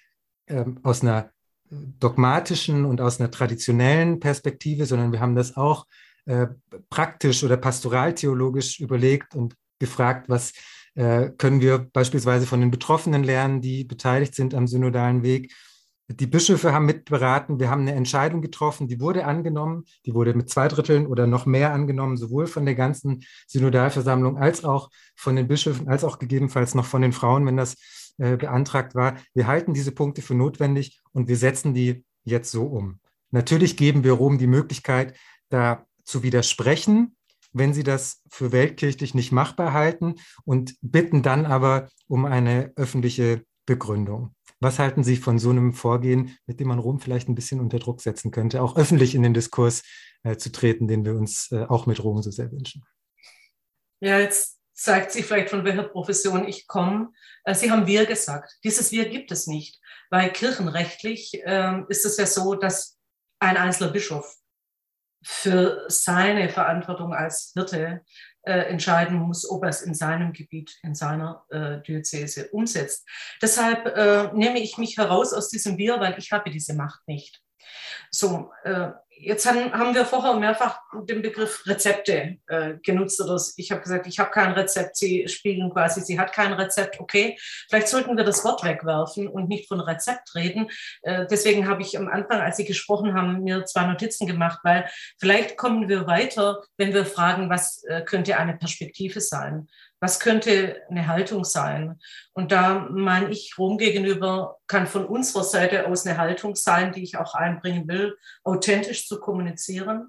ähm, aus einer dogmatischen und aus einer traditionellen Perspektive, sondern wir haben das auch Äh, praktisch oder pastoraltheologisch überlegt und gefragt, was äh, können wir beispielsweise von den Betroffenen lernen, die beteiligt sind am synodalen Weg. Die Bischöfe haben mitberaten, wir haben eine Entscheidung getroffen, die wurde angenommen, die wurde mit zwei Dritteln oder noch mehr angenommen, sowohl von der ganzen Synodalversammlung als auch von den Bischöfen, als auch gegebenenfalls noch von den Frauen, wenn das äh, beantragt war. Wir halten diese Punkte für notwendig und wir setzen die jetzt so um. Natürlich geben wir Rom die Möglichkeit, da zu widersprechen, wenn sie das für weltkirchlich nicht machbar halten, und bitten dann aber um eine öffentliche Begründung. Was halten Sie von so einem Vorgehen, mit dem man Rom vielleicht ein bisschen unter Druck setzen könnte, auch öffentlich in den Diskurs äh, zu treten, den wir uns äh, auch mit Rom so sehr wünschen? Ja, jetzt zeigt sich vielleicht, von welcher Profession ich komme. Äh, Sie haben wir gesagt. Dieses wir gibt es nicht, weil kirchenrechtlich äh, ist es ja so, dass ein einzelner Bischof für seine Verantwortung als Hirte äh, entscheiden muss, ob er es in seinem Gebiet, in seiner äh, Diözese umsetzt. Deshalb äh, nehme ich mich heraus aus diesem Wir, weil ich habe diese Macht nicht. So, äh, jetzt haben, haben wir vorher mehrfach den Begriff Rezepte äh, genutzt. Oder ich habe gesagt, ich habe kein Rezept, Sie spiegeln quasi, sie hat kein Rezept, okay. Vielleicht sollten wir das Wort wegwerfen und nicht von Rezept reden. Äh, deswegen habe ich am Anfang, als Sie gesprochen haben, mir zwei Notizen gemacht, weil vielleicht kommen wir weiter, wenn wir fragen, was äh, könnte eine Perspektive sein? Was könnte eine Haltung sein? Und da meine ich, Rom gegenüber kann von unserer Seite aus eine Haltung sein, die ich auch einbringen will, authentisch zu kommunizieren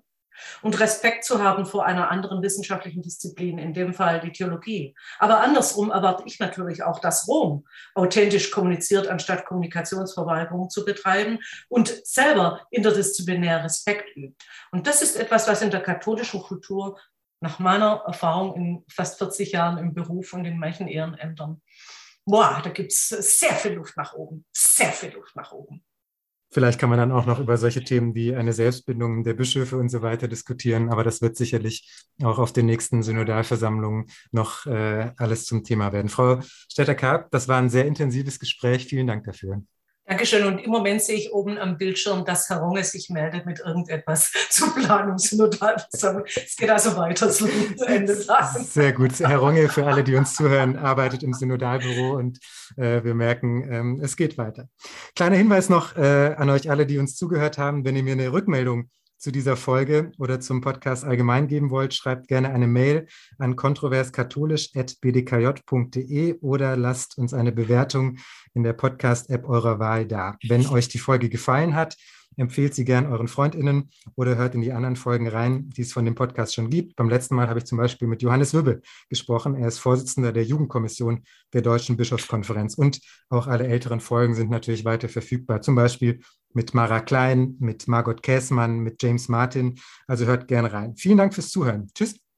und Respekt zu haben vor einer anderen wissenschaftlichen Disziplin, in dem Fall die Theologie. Aber andersrum erwarte ich natürlich auch, dass Rom authentisch kommuniziert, anstatt Kommunikationsverweigerung zu betreiben, und selber interdisziplinär Respekt übt. Und das ist etwas, was in der katholischen Kultur nach meiner Erfahrung in fast vierzig Jahren im Beruf und in manchen Ehrenämtern, boah, da gibt es sehr viel Luft nach oben, sehr viel Luft nach oben. Vielleicht kann man dann auch noch über solche Themen wie eine Selbstbindung der Bischöfe und so weiter diskutieren, aber das wird sicherlich auch auf den nächsten Synodalversammlungen noch äh, alles zum Thema werden. Frau Stetter-Karp, das war ein sehr intensives Gespräch, vielen Dank dafür. Dankeschön. Und im Moment sehe ich oben am Bildschirm, dass Herr Runge sich meldet mit irgendetwas zur Planungsnotversammlung. Es geht also weiter zum Ende. Sehr gut. Herr Runge, für alle, die uns zuhören, arbeitet im Synodalbüro und äh, wir merken, ähm, es geht weiter. Kleiner Hinweis noch äh, an euch alle, die uns zugehört haben: Wenn ihr mir eine Rückmeldung zu dieser Folge oder zum Podcast allgemein geben wollt, schreibt gerne eine Mail an kontrovers katholisch at b d k j punkt d e oder lasst uns eine Bewertung in der Podcast-App eurer Wahl da. Wenn euch die Folge gefallen hat, empfehlt sie gern euren FreundInnen oder hört in die anderen Folgen rein, die es von dem Podcast schon gibt. Beim letzten Mal habe ich zum Beispiel mit Johannes Wübbe gesprochen. Er ist Vorsitzender der Jugendkommission der Deutschen Bischofskonferenz. Und auch alle älteren Folgen sind natürlich weiter verfügbar. Zum Beispiel mit Mara Klein, mit Margot Käßmann, mit James Martin. Also hört gerne rein. Vielen Dank fürs Zuhören. Tschüss.